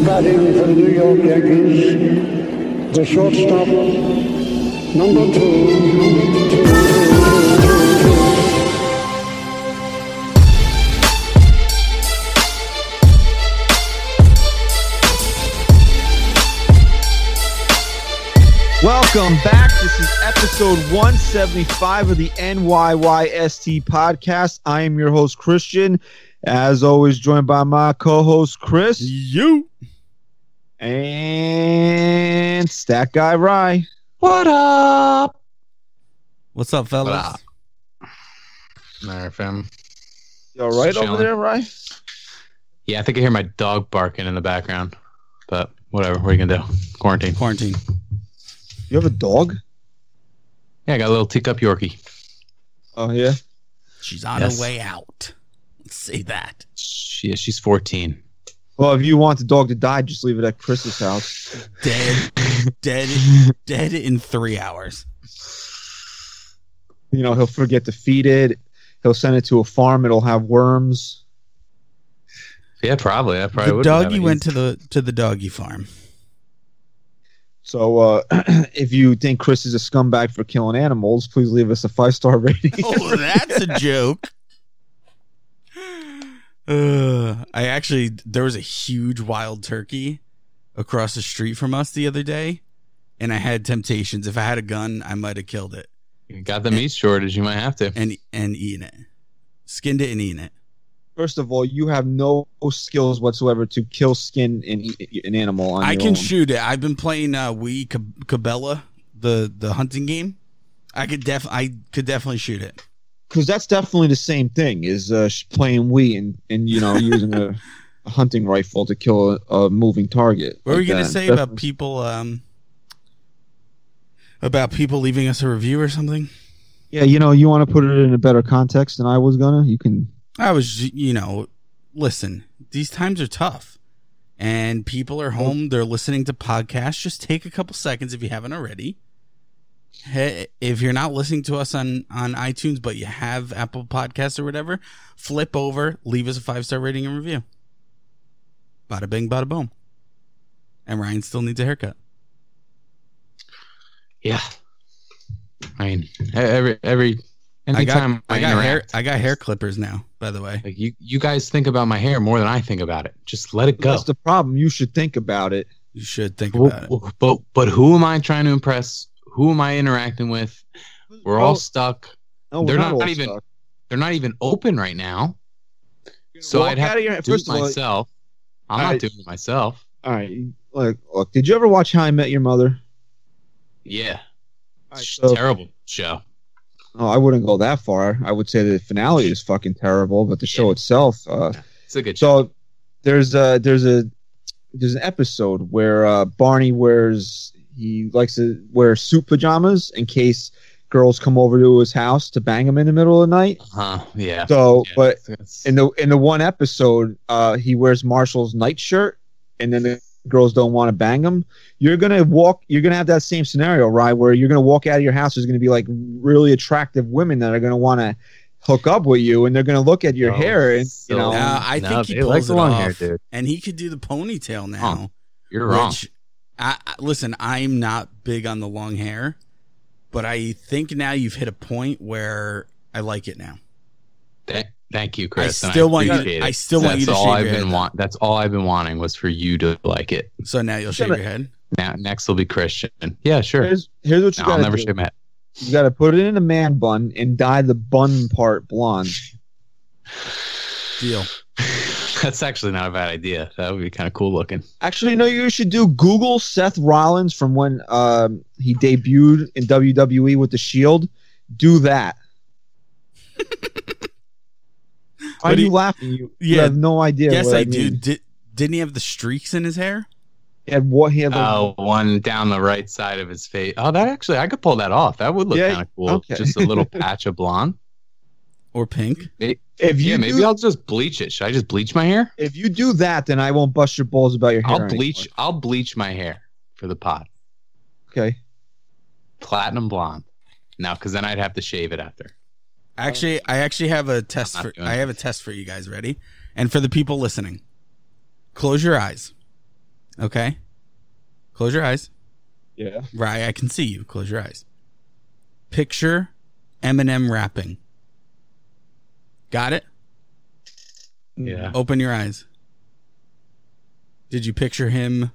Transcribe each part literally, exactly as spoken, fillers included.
Now batting for the New York Yankees, the shortstop, number two. Welcome back. This is episode one seventy-five of the N Y Y S T podcast. I am your host, Christian. As always, joined by my co-host, Chris. You. And Stat Guy Rye. What up? What's up, fellas? What up, fam? You all right Just over chilling. There, Rye? Yeah, I think I hear my dog barking in the background. But whatever. What are you going to do? Quarantine. Quarantine. You have a dog? Yeah, I got a little teacup Yorkie. Oh, yeah? She's on yes. her way out. Let's say that. She is. She's fourteen. Well, if you want the dog to die, just leave it at Chris's house. Dead. dead. Dead in three hours. You know, he'll forget to feed it. He'll send it to a farm. It'll have worms. Yeah, probably. I probably would. The doggy went to the, to the doggy farm. So uh, if you think Chris is a scumbag for killing animals, please leave us a five-star rating. Oh, that's a joke. Uh, I actually, there was a huge wild turkey across the street from us the other day, and I had temptations. If I had a gun, I might have killed it. You got the and, meat shortage. You might have to. And, and eaten it. Skinned it and eaten it. First of all, you have no skills whatsoever to kill, skin, and eat an animal. On I your can own. Shoot it. I've been playing uh, Wii Cabela, the the hunting game. I could def I could definitely shoot it. Because that's definitely the same thing is uh, playing Wii and, and you know using a, a hunting rifle to kill a, a moving target. What like were you gonna that. say definitely. about people? Um, about people leaving us a review or something? Yeah, you know, you want to put it in a better context than I was gonna. You can. I was, you know, listen, these times are tough and people are home. They're listening to podcasts. Just take a couple seconds if you haven't already. Hey, if you're not listening to us on, on iTunes, but you have Apple Podcasts or whatever, flip over, leave us a five-star rating and review. Bada bing, bada boom. And Ryan still needs a haircut. Yeah. I mean, every, every, anytime I got, I, I, got hair, I got hair clippers now, by the way. Like you, you guys think about my hair more than I think about it. Just let it go. That's the problem. You should think about it. You should think well, about well, it. But but who am I trying to impress? Who am I interacting with? We're all stuck. No, they're not, not even stuck. They're not even open right now. So I'd have to do it myself. I'm not doing it myself. All right. Like, look, did you ever watch How I Met Your Mother? Yeah. It's a terrible show. Oh, I wouldn't go that far. I would say the finale is fucking terrible, but the show yeah. itself, uh, it's a good show. So there's a there's a there's an episode where uh, Barney wears he likes to wear suit pajamas in case girls come over to his house to bang him in the middle of the night. Uh huh. Yeah. So, yeah, but that's... in the in the one episode, uh, he wears Marshall's nightshirt, and then the girls don't want to bang them. You're gonna walk. You're gonna have that same scenario, right? Where you're gonna walk out of your house. There's gonna be like really attractive women that are gonna want to hook up with you, and they're gonna look at your oh, hair. And so you know, no, I think no, he pulls like it long off, hair, dude. And he could do the ponytail now. Huh. You're wrong. I, I, listen, I'm not big on the long hair, but I think now you've hit a point where I like it now. That- Thank you, Chris. I still I want you. To, I still want you to all shave I've your been head. Want, that's all I've been wanting was for you to like it. So now you'll shave yeah, your head. Now next will be Christian. Yeah, sure. Here's, here's what you no, got to do. I'll never shave my head. You got to put it in a man bun and dye the bun part blonde. Deal. That's actually not a bad idea. That would be kind of cool looking. Actually, no, you should do Google Seth Rollins from when um, he debuted in W W E with the Shield. Do that. Why are you laughing? You, yeah, you have no idea. Yes, I, I do. Did, didn't he have the streaks in his hair? He had what? He had oh, one down the right side of his face. Oh, that actually, I could pull that off. That would look yeah, kind of cool. Okay. Just a little patch of blonde or pink. Maybe, if you yeah, maybe do, I'll just bleach it. Should I just bleach my hair? If you do that, then I won't bust your balls about your hair. I'll bleach. Anymore. I'll bleach my hair for the pod. Okay. Platinum blonde. Now, because then I'd have to shave it after. Actually, I actually have a test for I have a test for you guys. Ready? And for the people listening, close your eyes. Okay. Close your eyes. Yeah. Right, I can see you. Close your eyes. Picture Eminem rapping. Got it? Yeah. Open your eyes. Did you picture him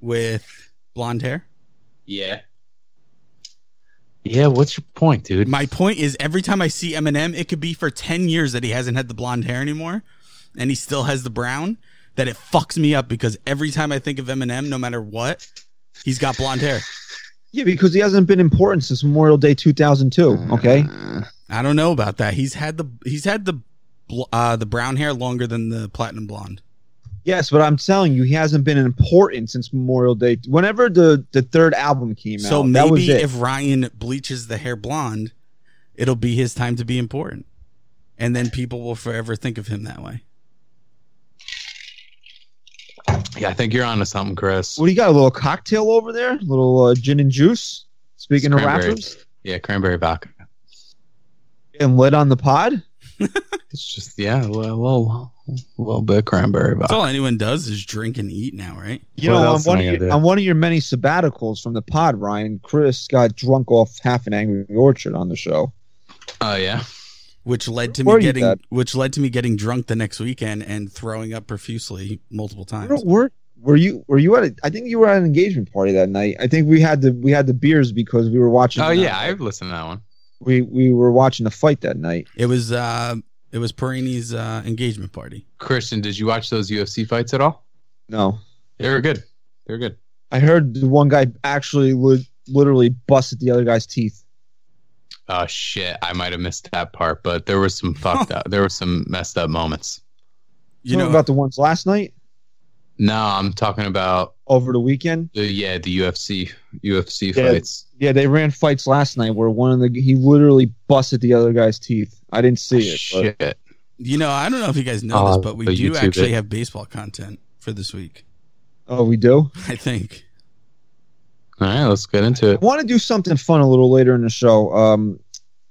with blonde hair? Yeah. Yeah, what's your point, dude? My point is every time I see Eminem, it could be for ten years that he hasn't had the blonde hair anymore, and he still has the brown, that it fucks me up because every time I think of Eminem, no matter what, he's got blonde hair. Yeah, because he hasn't been important since Memorial Day two thousand two, okay? Uh, I don't know about that. He's had the he's had the uh, the brown hair longer than the platinum blonde. Yes, but I'm telling you, he hasn't been important since Memorial Day. Whenever the, the third album came so out, so maybe that was it. If Ryan bleaches the hair blonde, it'll be his time to be important. And then people will forever think of him that way. Yeah, I think you're onto something, Chris. What do you got? A little cocktail over there? A little uh, gin and juice? Speaking of rappers? Yeah, cranberry vodka. And lid on the pod? It's just, yeah, a little, a little bit of cranberry vodka. That's all anyone does is drink and eat now, right? You know, on one, your, on one of your many sabbaticals from the pod, Ryan, Chris got drunk off half an Angry Orchard on the show. Oh, uh, yeah. Which led to where me getting, which led to me getting drunk the next weekend and throwing up profusely multiple times. Where, where, were you? Were you at? A, I think you were at an engagement party that night. I think we had the we had the beers because we were watching. Oh yeah, I've listened to that one. We we were watching the fight that night. It was uh, it was Perini's uh, engagement party. Christian, did you watch those U F C fights at all? No, they were good. They were good. I heard the one guy actually would literally busted the other guy's teeth. Oh shit! I might have missed that part, but there was some fucked up. There were some messed up moments. You know about the ones last night? No, I'm talking about over the weekend. The, yeah, the U F C U F C yeah, fights. Yeah, they ran fights last night where one of the he literally busted the other guy's teeth. I didn't see it. Shit. But. You know, I don't know if you guys know oh, this, but we do YouTube actually it. have baseball content for this week. Oh, we do? I think. All right, let's get into it. I want to do something fun a little later in the show. Um,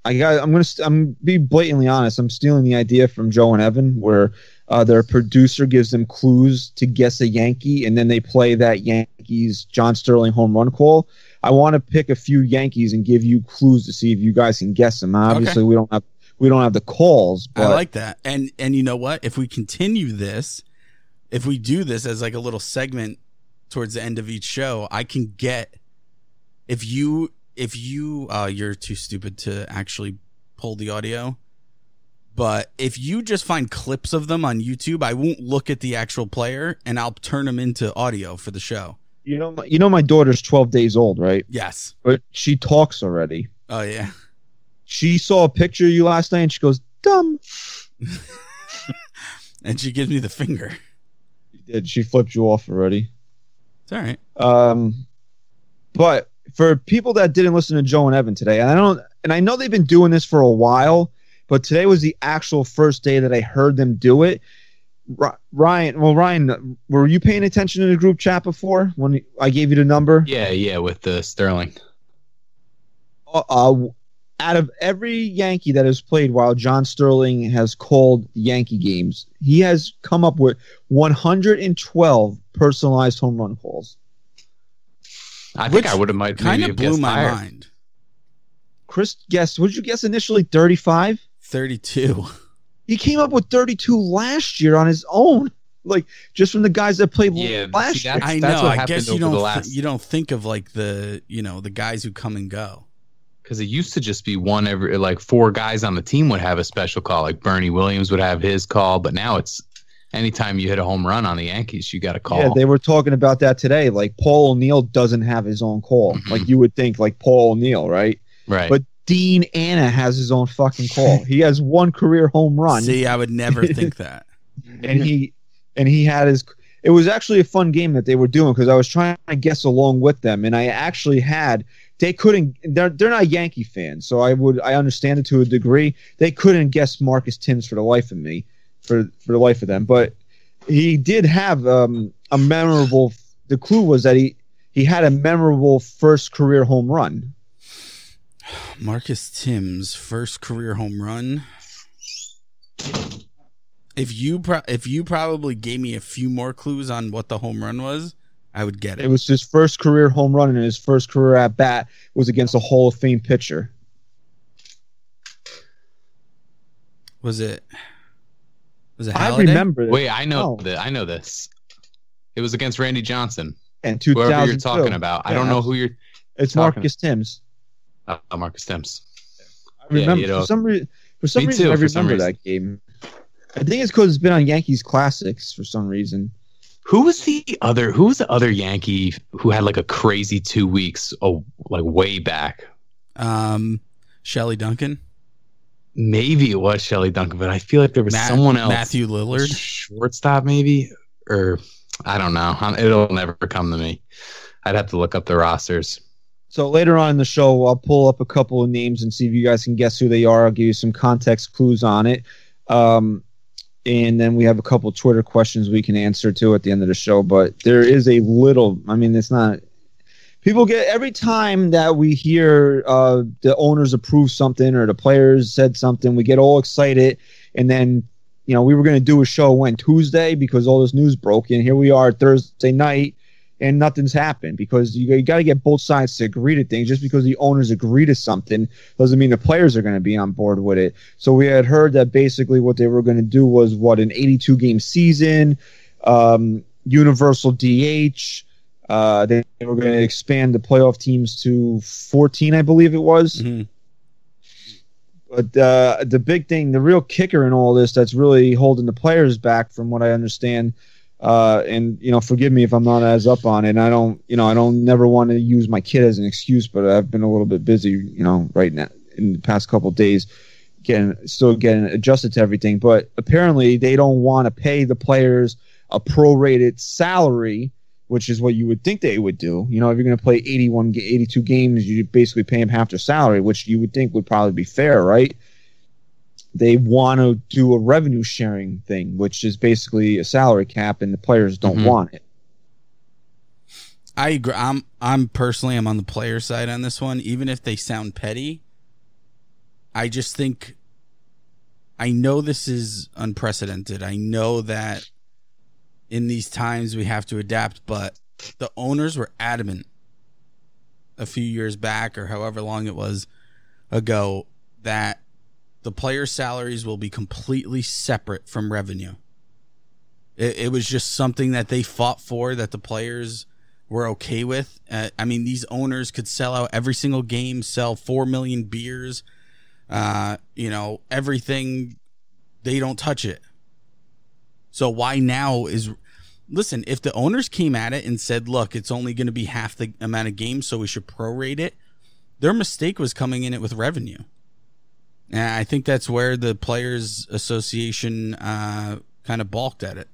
I got. I'm gonna. St- I'm be blatantly honest. I'm stealing the idea from Joe and Evan, where uh, their producer gives them clues to guess a Yankee, and then they play that Yankees John Sterling home run call. I want to pick a few Yankees and give you clues to see if you guys can guess them. Obviously, okay. we don't have we don't have the calls. But I like that. And and you know what? If we continue this, if we do this as like a little segment towards the end of each show, I can get. If you if you uh, you're too stupid to actually pull the audio, but if you just find clips of them on YouTube, I won't look at the actual player and I'll turn them into audio for the show. You know, you know, my daughter's twelve days old, right? Yes, but she talks already. Oh yeah, she saw a picture of you last night and she goes dumb, and she gives me the finger. She did. She flipped you off already. It's all right. Um. But for people that didn't listen to Joe and Evan today, and I don't, and I know they've been doing this for a while, but today was the actual first day that I heard them do it. Ryan, well, Ryan, were you paying attention to the group chat before when I gave you the number? Yeah, yeah, with the Sterling. Uh, uh, out of every Yankee that has played while John Sterling has called Yankee games, he has come up with one hundred twelve personalized home run calls. I Which think I would have might kind of blew my higher. mind. Chris guessed. What did you guess initially? thirty-five thirty-two He came up with thirty-two last year on his own, like just from the guys that played yeah, last see, that's, year. That's I know. What I guess you don't. Last... Th- you don't think of like the you know the guys who come and go. Because it used to just be one every like four guys on the team would have a special call. Like Bernie Williams would have his call, but now it's. Anytime you hit a home run on the Yankees, you got a call. Yeah, they were talking about that today. Like, Paul O'Neill doesn't have his own call. Mm-hmm. Like, you would think, like, Paul O'Neill, right? Right. But Dean Anna has his own fucking call. He has one career home run. See, I would never think that. And he and he had his – it was actually a fun game that they were doing because I was trying to guess along with them, and I actually had – They couldn't. They're they're not Yankee fans, so I would I understand it to a degree. They couldn't guess Marcus Thames for the life of me. For, for the life of them, but he did have um, a memorable. The clue was that he he had a memorable first career home run. Marcus Thames' first career home run. If you pro- if you probably gave me a few more clues on what the home run was, I would get it. It was his first career home run, and his first career at bat was against a Hall of Fame pitcher. Was it? Was it? Holiday? I remember. This. Wait, I know oh. that. I know this. It was against Randy Johnson. And two thousand two. Whoever you're talking about, yeah. I don't know who you're. It's talking. Marcus Thames. Uh, Marcus Thames. I remember yeah, you know. for some reason. For some Me reason, too, I remember that reason. game. I think it's because it's been on Yankees Classics for some reason. Who was the other? Who was the other Yankee who had like a crazy two weeks? Oh, like way back. Um, Shelly Duncan. Maybe it was Shelly Duncan, but I feel like there was Matt, someone else. Matthew Lillard, shortstop, maybe, or I don't know. It'll never come to me. I'd have to look up the rosters. So later on in the show, I'll pull up a couple of names and see if you guys can guess who they are. I'll give you some context clues on it. Um, and then we have a couple Twitter questions we can answer to at the end of the show. But there is a little, I mean, it's not. People get, every time that we hear uh, the owners approve something or the players said something, we get all excited. And then, you know, we were going to do a show when Tuesday because all this news broke. And here we are Thursday night. And nothing's happened because you, you got to get both sides to agree to things. Just because the owners agree to something doesn't mean the players are going to be on board with it. So we had heard that basically what they were going to do was, what, an eighty-two game season, um, universal D H. Uh, they, they were going to expand the playoff teams to fourteen, I believe it was. Mm-hmm. But uh, the big thing, the real kicker in all this that's really holding the players back, from what I understand, Uh, and, you know, forgive me if I'm not as up on it. And I don't, you know, I don't never want to use my kid as an excuse, but I've been a little bit busy, you know, right now in the past couple of days, getting, still getting adjusted to everything. But apparently they don't want to pay the players a prorated salary, which is what you would think they would do. You know, if you're going to play eighty-one, eighty-two games, you basically pay them half their salary, which you would think would probably be fair, right? They want to do a revenue sharing thing, which is basically a salary cap, and the players don't mm-hmm. want it. I agree. I'm, I'm personally, I'm on the player side on this one. Even if they sound petty, I just think, I know this is unprecedented. I know that in these times we have to adapt, but the owners were adamant a few years back, or however long it was ago, that the player salaries will be completely separate from revenue. It, it was just something that they fought for, that the players were okay with. Uh, I mean, these owners could sell out every single game, sell four million beers, uh, you know, everything. They don't touch it. So why now is, listen, if the owners came at it and said, look, it's only going to be half the amount of games, so we should prorate it. Their mistake was coming in it with revenue. And I think that's where the Players Association uh, kind of balked at it.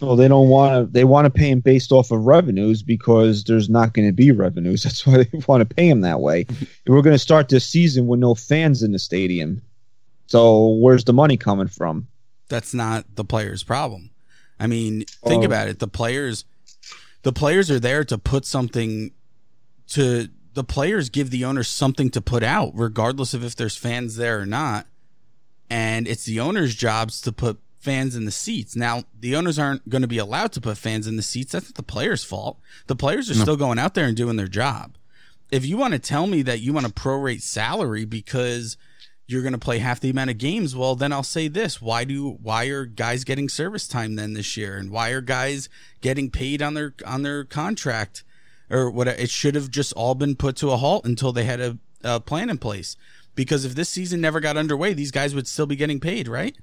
Well, they don't want to. They want to pay him based off of revenues because there's not going to be revenues. That's why they want to pay him that way. We're going to start this season with no fans in the stadium. So where's the money coming from? That's not the players' problem. I mean, think oh. about it. The players, the players are there to put something to. The players give the owners something to put out, regardless of if there's fans there or not. And it's the owners' jobs to put fans in the seats. Now, the owners aren't going to be allowed to put fans in the seats. That's not the players' fault. The players are no. still going out there and doing their job. If you want to tell me that you want to prorate salary because you're going to play half the amount of games, well, then I'll say this. Why do why are guys getting service time then this year? And why are guys getting paid on their on their contract? Or what? It should have just all been put to a halt until they had a, a plan in place. Because if this season never got underway, these guys would still be getting paid, right?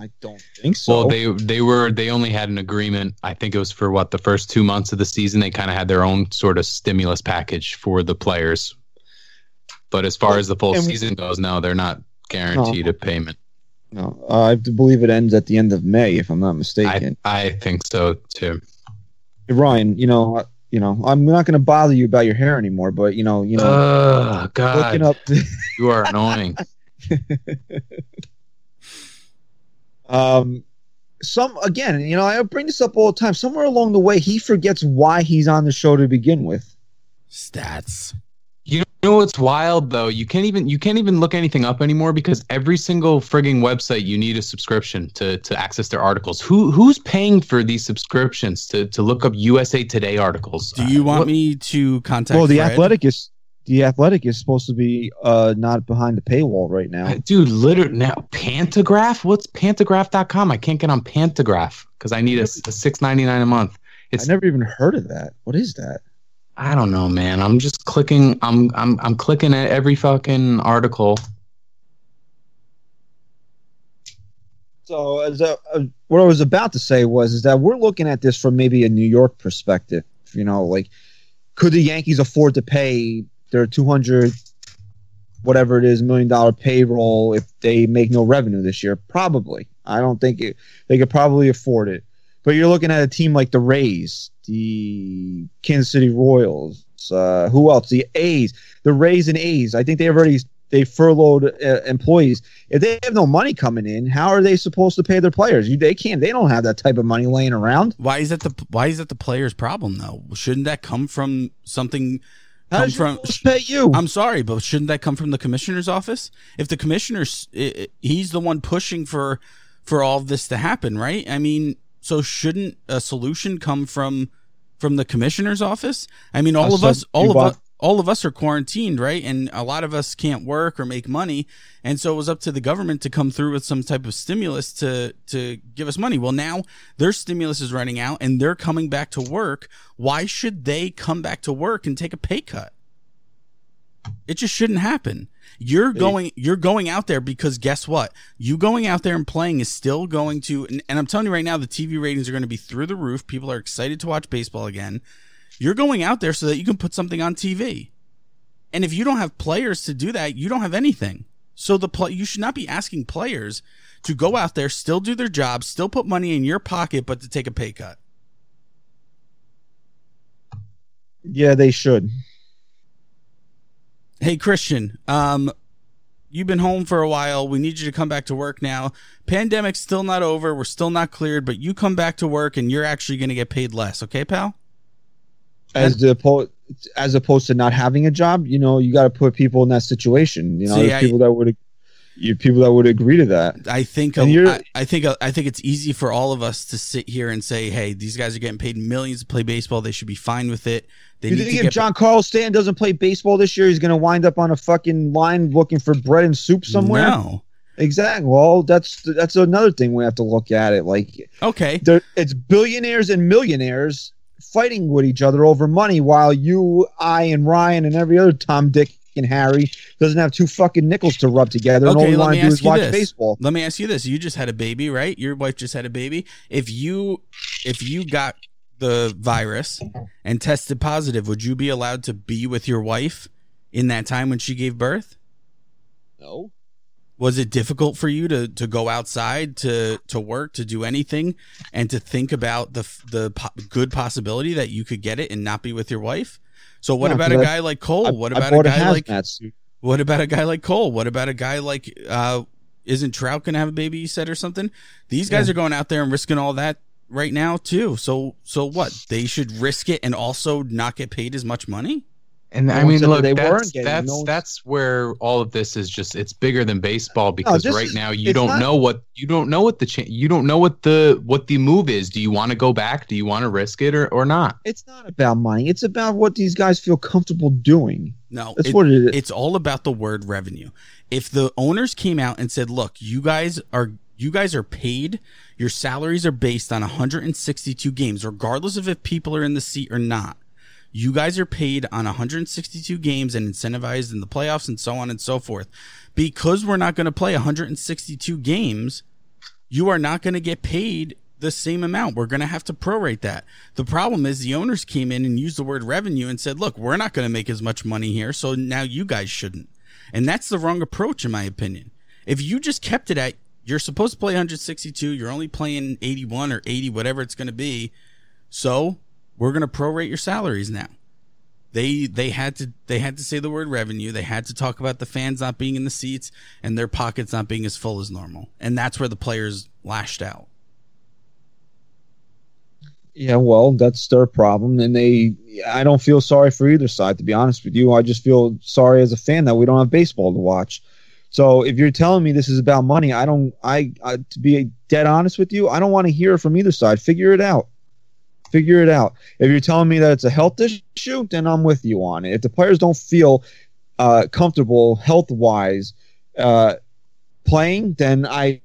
I don't think so. Well, they they were they only had an agreement. I think it was for what the first two months of the season. They kind of had their own sort of stimulus package for the players. But as far well, as the full season we, goes, no, they're not guaranteed no, a payment. No, uh, I believe it ends at the end of May, if I'm not mistaken. I, I think so too. Ryan, you know, you know, I'm not going to bother you about your hair anymore, but you know, you know, oh, God. Looking up the- you are annoying. um, some again, you know, I bring this up all the time. Somewhere along the way, he forgets why he's on the show to begin with. Stats. You know what's wild though? You can't even you can't even look anything up anymore because every single frigging website you need a subscription to to access their articles. Who who's paying for these subscriptions to to look up U S A Today articles? Do you want uh, me to contact? Well, the Fred? Athletic is the Athletic is supposed to be uh, not behind the paywall right now, dude. Literally now, Pantagraph. What's Pantagraph dot com? I can't get on Pantagraph because I need a, a six ninety-nine a month. It's, I never even heard of that. What is that? I don't know, man. I'm just clicking. I'm I'm I'm clicking at every fucking article. So, as a, uh, what I was about to say was is that we're looking at this from maybe a New York perspective. You know, like, could the Yankees afford to pay their two hundred, whatever it is, million dollar payroll if they make no revenue this year? Probably. I don't think it, they could probably afford it. But you're looking at a team like the Rays, the Kansas City Royals, uh, who else? The A's, the Rays and A's. I think they already they furloughed uh, employees. If they have no money coming in, how are they supposed to pay their players? You, they can't. They don't have that type of money laying around. Why is that the Why is that the players' problem though? Shouldn't that come from something? How come from sh- pay you? I'm sorry, but shouldn't that come from the commissioner's office? If the commissioner's, he's the one pushing for for all of this to happen, right? I mean. So shouldn't a solution come from from the commissioner's office? I mean, all uh, of so us, all of us, all of us are quarantined, right? And a lot of us can't work or make money, and so it was up to the government to come through with some type of stimulus to to give us money. Well, now their stimulus is running out, and they're coming back to work. Why should they come back to work and take a pay cut? It just shouldn't happen. You're going you're going out there because guess what? You going out there and playing is still going to and, and I'm telling you right now, the T V ratings are going to be through the roof. People are excited to watch baseball again. You're going out there so that you can put something on T V. And if you don't have players to do that, you don't have anything. So the play, you should not be asking players to go out there, still do their job, still put money in your pocket, but to take a pay cut. Yeah, they should. Hey, Christian, um, you've been home for a while. We need you to come back to work now. Pandemic's still not over. We're still not cleared, but you come back to work and you're actually going to get paid less. Okay, pal? As the po- as opposed to not having a job, you know, you got to put people in that situation. You know, See, there's I, people that would you people that would agree to that. I think a, I, I think a, I think it's easy for all of us to sit here and say, hey, these guys are getting paid millions to play baseball. They should be fine with it. They you think if John Carl Stanton doesn't play baseball this year, he's going to wind up on a fucking line looking for bread and soup somewhere? No. Exactly. Well, that's that's another thing we have to look at it. Like, okay, it's billionaires and millionaires fighting with each other over money while you, I, and Ryan and every other Tom, Dick, and Harry doesn't have two fucking nickels to rub together. Okay, and all you want to do is watch this. baseball. Let me ask you this. You just had a baby, right? Your wife just had a baby. If you, if you got... the virus and tested positive, would you be allowed to be with your wife in that time when she gave birth? No. Was it difficult for you to to go outside to to work, to do anything, and to think about the the po- good possibility that you could get it and not be with your wife? So what yeah, about a guy I, like Cole? I, what about a guy a like what about a guy like Cole? What about a guy like uh isn't Trout going to have a baby, you said, or something? These guys yeah. are going out there and risking all that right now too. So so what? They should risk it and also not get paid as much money? And I mean, look, they that's that's, no... that's where all of this is just it's bigger than baseball because no, right is, now you don't not... know what you don't know what the cha- you don't know what the what the move is. Do you want to go back? Do you want to risk it or, or not? It's not about money. It's about what these guys feel comfortable doing. No, that's it, what it is. It's all about the word revenue. If the owners came out and said, "Look, you guys are You guys are paid. Your salaries are based on one hundred sixty-two games, regardless of if people are in the seat or not. You guys are paid on one hundred sixty-two games and incentivized in the playoffs and so on and so forth. Because we're not going to play one hundred sixty-two games, you are not going to get paid the same amount. We're going to have to prorate that." The problem is the owners came in and used the word revenue and said, "Look, we're not going to make as much money here, so now you guys shouldn't." And that's the wrong approach, in my opinion. If you just kept it at, you're supposed to play one hundred sixty-two. You're only playing eighty-one or eighty, whatever it's going to be. So we're going to prorate your salaries now. They they had to they had to say the word revenue. They had to talk about the fans not being in the seats and their pockets not being as full as normal. And that's where the players lashed out. Yeah, well, that's their problem. And they, I don't feel sorry for either side, to be honest with you. I just feel sorry as a fan that we don't have baseball to watch. So if you're telling me this is about money, I don't, I, I to be dead honest with you, I don't want to hear from either side. Figure it out. Figure it out. If you're telling me that it's a health issue, then I'm with you on it. If the players don't feel uh, comfortable health-wise uh, playing, then I,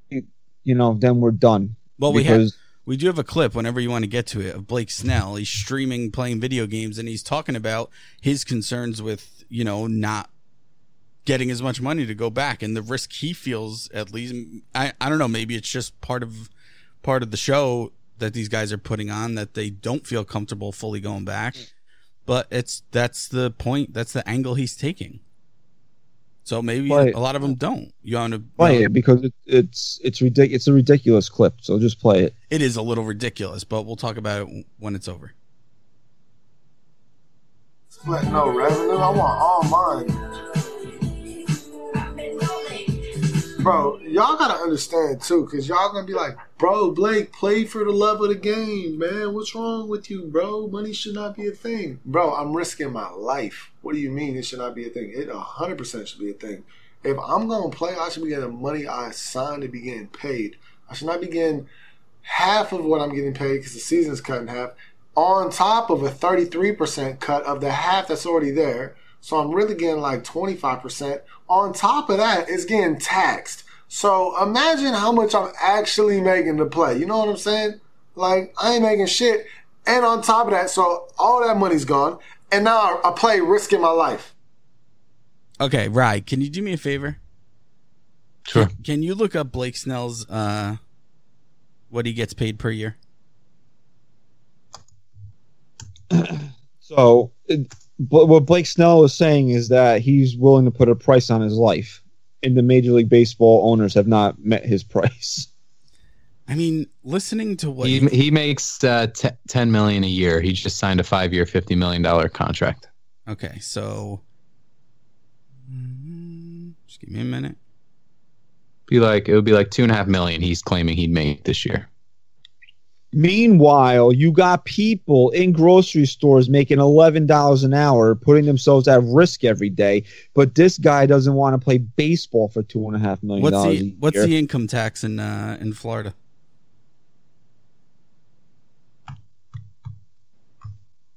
you know, then we're done. Well, we have, we do have a clip whenever you want to get to it of Blake Snell. He's streaming, playing video games, and he's talking about his concerns with, you know, not getting as much money to go back and the risk he feels. At least, I, I don't know. Maybe it's just part of part of the show that these guys are putting on, that they don't feel comfortable fully going back. But it's that's the point. That's the angle he's taking. So maybe play a lot of them don't. You want to play you know, it because it, it's it's ridiculous. It's a ridiculous clip. So just play it. It is a little ridiculous, but we'll talk about it when it's over. But no revenue. I want all mine, bro. Y'all gotta understand too, because y'all gonna be like, bro, Blake, play for the love of the game, man. What's wrong with you, bro? Money should not be a thing. Bro, I'm risking my life. What do you mean it should not be a thing? It one hundred percent should be a thing. If I'm going to play, I should be getting the money I signed to be getting paid. I should not be getting half of what I'm getting paid because the season's cut in half, on top of a thirty-three percent cut of the half that's already there. So I'm really getting like twenty-five percent. On top of that, it's getting taxed. So imagine how much I'm actually making to play. You know what I'm saying? Like, I ain't making shit. And on top of that, so all that money's gone. And now I, I play risking my life. Okay, Rye, can you do me a favor? Sure. Can, can you look up Blake Snell's, uh, what he gets paid per year? So it, what Blake Snell is saying is that he's willing to put a price on his life. And the Major League Baseball owners have not met his price. I mean, listening to what he, he, he makes uh, t- ten million a year. He just signed a five-year, fifty million dollar contract. Okay, so just give me a minute. Be like it would be like two and a half million. He's claiming he'd make this year. Meanwhile, you got people in grocery stores making eleven dollars an hour, putting themselves at risk every day. But this guy doesn't want to play baseball for two and a half million dollars. What's the, what's the income tax in uh, in Florida?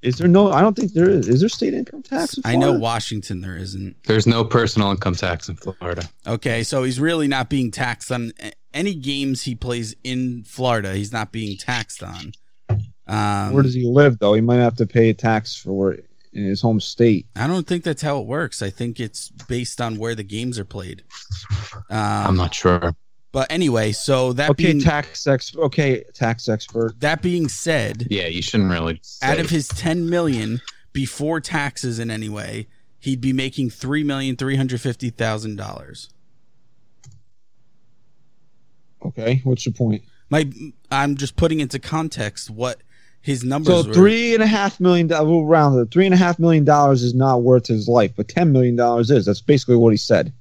Is there no? I don't think there is. Is there state income tax in Florida? I know Washington there isn't. There's no personal income tax in Florida. Okay, so he's really not being taxed on any games he plays in Florida. He's not being taxed on. Um, where does he live, though? He might have to pay a tax for it in his home state. I don't think that's how it works. I think it's based on where the games are played. Um, I'm not sure. But anyway, so that okay, being... Tax ex- okay, tax expert. That being said... Yeah, you shouldn't really... Say. Out of his ten million dollars, before taxes in any way, he'd be making three million three hundred fifty thousand dollars. Okay, what's your point? My, I'm just putting into context what his numbers so were. So three and a half million dollars, we'll round it. Three and a half million dollars is not worth his life, but ten million dollars is. That's basically what he said.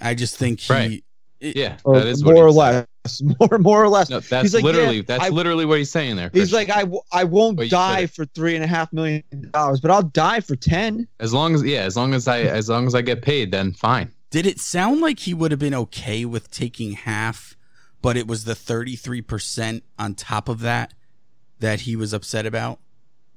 I just think he, right. it, yeah, or, that is more what or less, more more or less. No, that's he's like, literally yeah, that's I, literally what he's saying there. Christian. He's like, I, w- I won't well, die for three and a half million dollars, but I'll die for ten. As long as yeah, as long as I as long as I get paid, then fine. Did it sound like he would have been okay with taking half, but it was the thirty-three percent on top of that that he was upset about?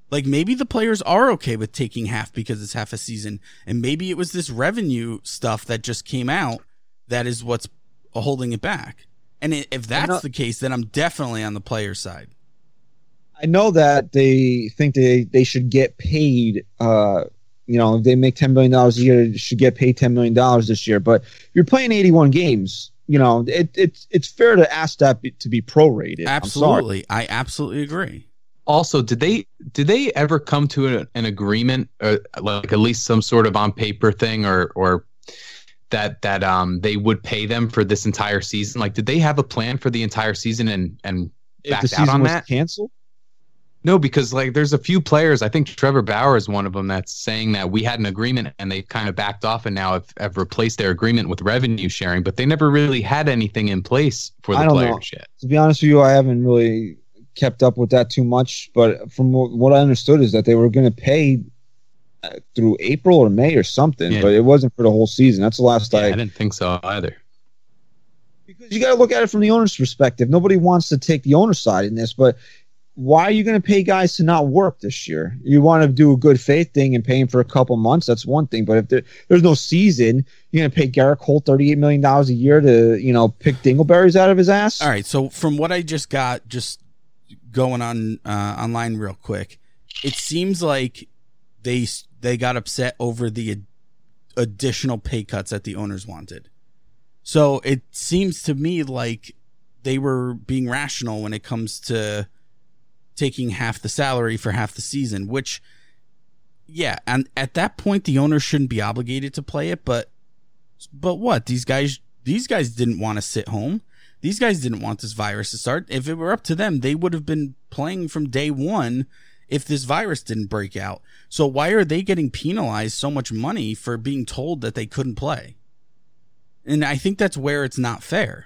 Like, maybe the players are okay with taking half because it's half a season, and maybe it was this revenue stuff that just came out that is what's holding it back. And if that's the case, then I'm definitely on the player side. I know that they think they, they should get paid uh You know, if they make ten million dollars a year, they should get paid ten million dollars this year. But if you're playing eighty-one games, you know, it, it's it's fair to ask that be, to be prorated. Absolutely. I absolutely agree. Also, did they did they ever come to an, an agreement, or like at least some sort of on paper thing, or or that that um they would pay them for this entire season? Like, did they have a plan for the entire season and and backed out on that? If the season was canceled? No, because like there's a few players. I think Trevor Bauer is one of them that's saying that we had an agreement and they kind of backed off and now have, have replaced their agreement with revenue sharing, but they never really had anything in place for the players yet. To be honest with you, I haven't really kept up with that too much, but from what I understood is that they were going to pay through April or May or something, yeah. but it wasn't for the whole season. That's the last yeah, I... I didn't think so either. Because you got to look at it from the owner's perspective. Nobody wants to take the owner's side in this, but why are you going to pay guys to not work this year? You want to do a good faith thing and pay him for a couple months. That's one thing. But if there, there's no season, you're going to pay Garrett Cole thirty-eight million dollars a year to, you know, pick dingleberries out of his ass. All right. So from what I just got, just going on uh, online real quick, it seems like they, they got upset over the ad- additional pay cuts that the owners wanted. So it seems to me like they were being rational when it comes to taking half the salary for half the season, which, yeah, and at that point the owner shouldn't be obligated to play it, but but what? These guys these guys didn't want to sit home. These guys didn't want this virus to start. If it were up to them, they would have been playing from day one if this virus didn't break out. So why are they getting penalized so much money for being told that they couldn't play? And I think that's where it's not fair.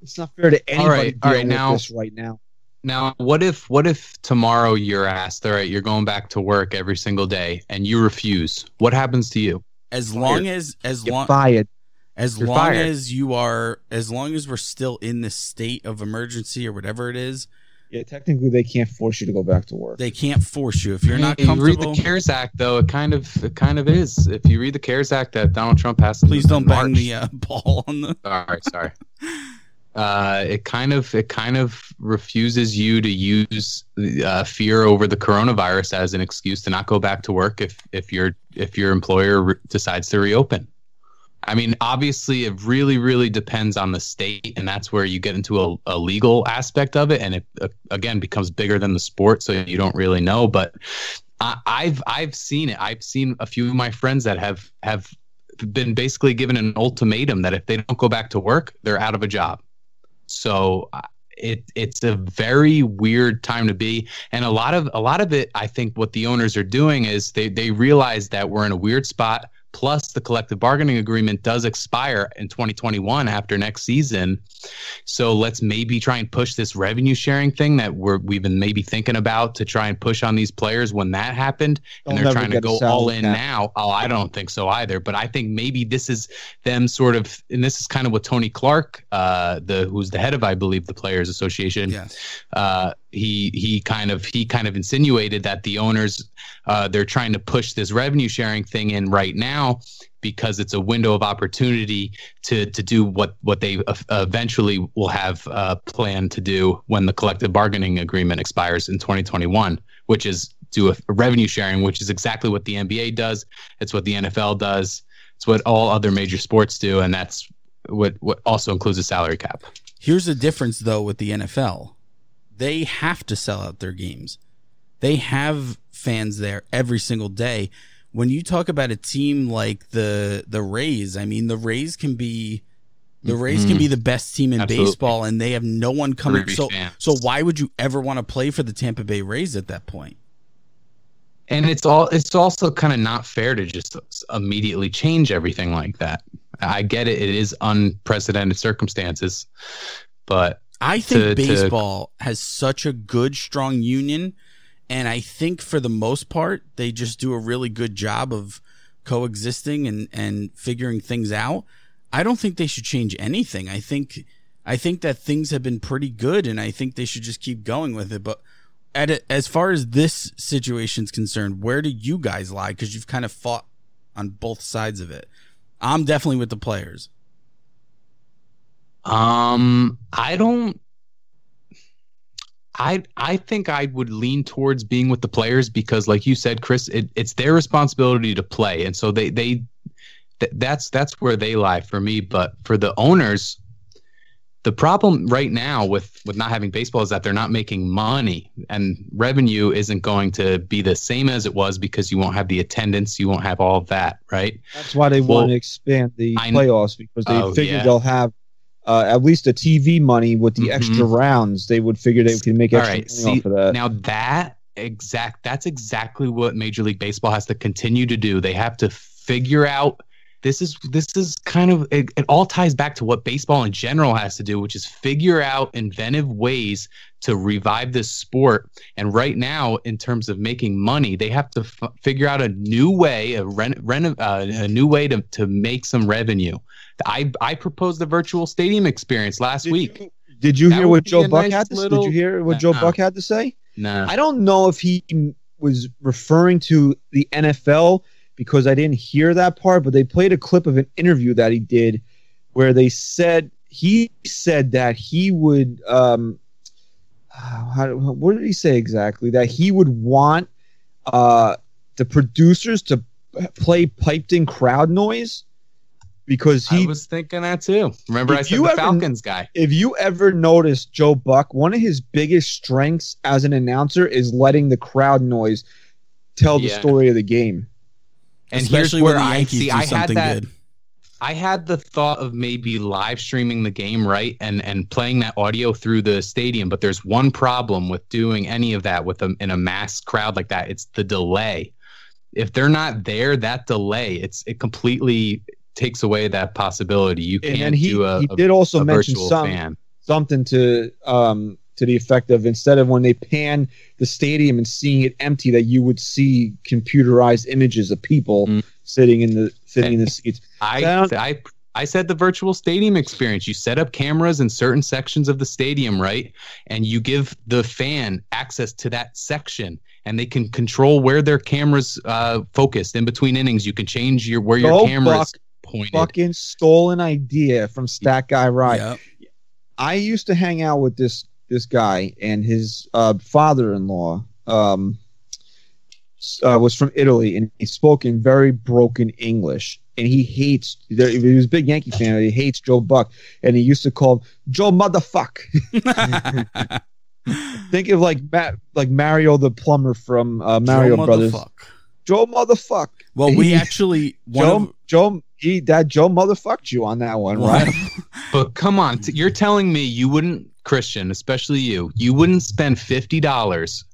It's not fair to anybody all right, all right, now, this right now. Now, what if what if tomorrow you're asked, all right, you're going back to work every single day, and you refuse? What happens to you? As long fired. as as you're long fired. as you're long fired. as you are, as long as we're still in this state of emergency or whatever it is. Yeah, technically they can't force you to go back to work. They can't force you if you're not comfortable. If you read the CARES Act, though, it kind of it kind of is. If you read the CARES Act that Donald Trump passed, please don't bang the uh, ball on the. Sorry, sorry. Uh, it kind of it kind of refuses you to use uh, fear over the coronavirus as an excuse to not go back to work if if your if your employer re- decides to reopen. I mean, obviously, it really, really depends on the state, and that's where you get into a, a legal aspect of it, and it, uh, again, becomes bigger than the sport, so you don't really know. But I, I've I've seen it. I've seen a few of my friends that have, have been basically given an ultimatum that if they don't go back to work, they're out of a job. So it it's a very weird time to be, and a lot of a lot of it, I think, what the owners are doing is they they realize that we're in a weird spot. Plus, the collective bargaining agreement does expire in twenty twenty-one after next season. So let's maybe try and push this revenue sharing thing that we're, we've been maybe thinking about to try and push on these players when that happened. And they're trying to go all in now. Oh, I don't think so either. But I think maybe this is them sort of, and this is kind of what Tony Clark, uh, the who's the head of, I believe, the Players Association, yes. uh, he he kind of he kind of insinuated that the owners, uh, they're trying to push this revenue sharing thing in right now because it's a window of opportunity to to do what what they eventually will have uh, planned to do when the collective bargaining agreement expires in twenty twenty-one, which is do a revenue sharing, which is exactly what the N B A does. It's what the N F L does. It's what all other major sports do, and that's what what also includes a salary cap. Here's the difference, though, with the N F L. They have to sell out their games. They have fans there every single day. When you talk about a team like the the Rays, I mean, the Rays can be the Rays mm-hmm. can be the best team in Absolutely. baseball, and they have no one coming. So, so why would you ever want to play for the Tampa Bay Rays at that point? And it's all it's also kind of not fair to just immediately change everything like that. I get it; it is unprecedented circumstances, but. I think to, baseball to... has such a good, strong union, and I think for the most part, they just do a really good job of coexisting and, and figuring things out. I don't think they should change anything. I think I think that things have been pretty good, and I think they should just keep going with it. But at a, as far as this situation's concerned, where do you guys lie? Because you've kind of fought on both sides of it. I'm definitely with the players. Um, I don't, I, I think I would lean towards being with the players because like you said, Chris, it, it's their responsibility to play. And so they, they, th- that's, that's where they lie for me. But for the owners, the problem right now with, with not having baseball is that they're not making money, and revenue isn't going to be the same as it was because you won't have the attendance. You won't have all of that. Right. That's why they well, want to expand the I, playoffs because they oh, figure yeah. they'll have. Uh, at least the T V money with the mm-hmm. extra rounds, they would figure they could make extra right, money see, off of that. Now that exact, that's exactly what Major League Baseball has to continue to do. They have to figure out This is this is kind of it, it all ties back to what baseball in general has to do, which is figure out inventive ways to revive this sport. And right now, in terms of making money, they have to f- figure out a new way, a ren- ren- uh, a new way to, to make some revenue. I I proposed the virtual stadium experience last did week. You, did you that hear what Joe Buck nice had to little, Did you hear what nah, Joe Buck had to say? No. Nah. I don't know if he was referring to the N F L, because I didn't hear that part, but they played a clip of an interview that he did where they said he said that he would um, how, what did he say exactly? That he would want uh, the producers to play piped-in crowd noise, because he I was thinking that too. Remember I said the ever, Falcons guy. If you ever noticed Joe Buck, one of his biggest strengths as an announcer is letting the crowd noise tell yeah. the story of the game. And especially here's where I see I had that good. I had the thought of maybe live streaming the game, right, and and playing that audio through the stadium, but there's one problem with doing any of that with them in a mass crowd like that. It's the delay. If they're not there, that delay, it's it completely takes away that possibility. You can't and he, do a he did also mention some, something to um to the effect of, instead of when they pan the stadium and seeing it empty, that you would see computerized images of people mm. sitting in the sitting in the seats. I, I I said the virtual stadium experience. You set up cameras in certain sections of the stadium, right? And you give the fan access to that section, and they can control where their cameras uh, focused in between innings. You can change your where your camera's pointed. Fucking stolen idea from Stat Guy Rye. Yep. I used to hang out with this. This guy and his uh, father-in-law um, uh, was from Italy, and he spoke in very broken English. And he hates – he was a big Yankee fan. He hates Joe Buck, and he used to call him Joe Motherfuck. Think of like like Mario the plumber from uh, Mario Joe Brothers. Motherfuck. Joe Motherfuck. Well, we he, actually – Joe of- Joe. He, that Joe motherfucked you on that one, right? But come on, t- you're telling me you wouldn't, Christian, especially you, you wouldn't spend fifty dollars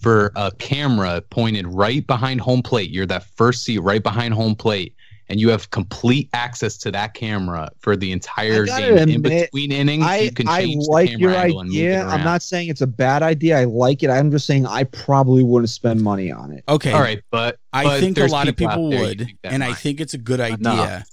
for a camera pointed right behind home plate. You're that first seat right behind home plate, and you have complete access to that camera for the entire game. Admit, in between innings, I, you can change I like the camera your angle idea. And move it around. I'm not saying it's a bad idea. I like it. I'm just saying I probably wouldn't spend money on it. Okay. All right, but I but think a lot people of people would, and might. I think it's a good idea. Enough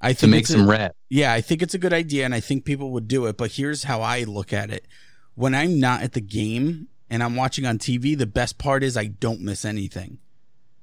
I think to make some a, red. Yeah, I think it's a good idea, and I think people would do it, but here's how I look at it. When I'm not at the game and I'm watching on T V, the best part is I don't miss anything.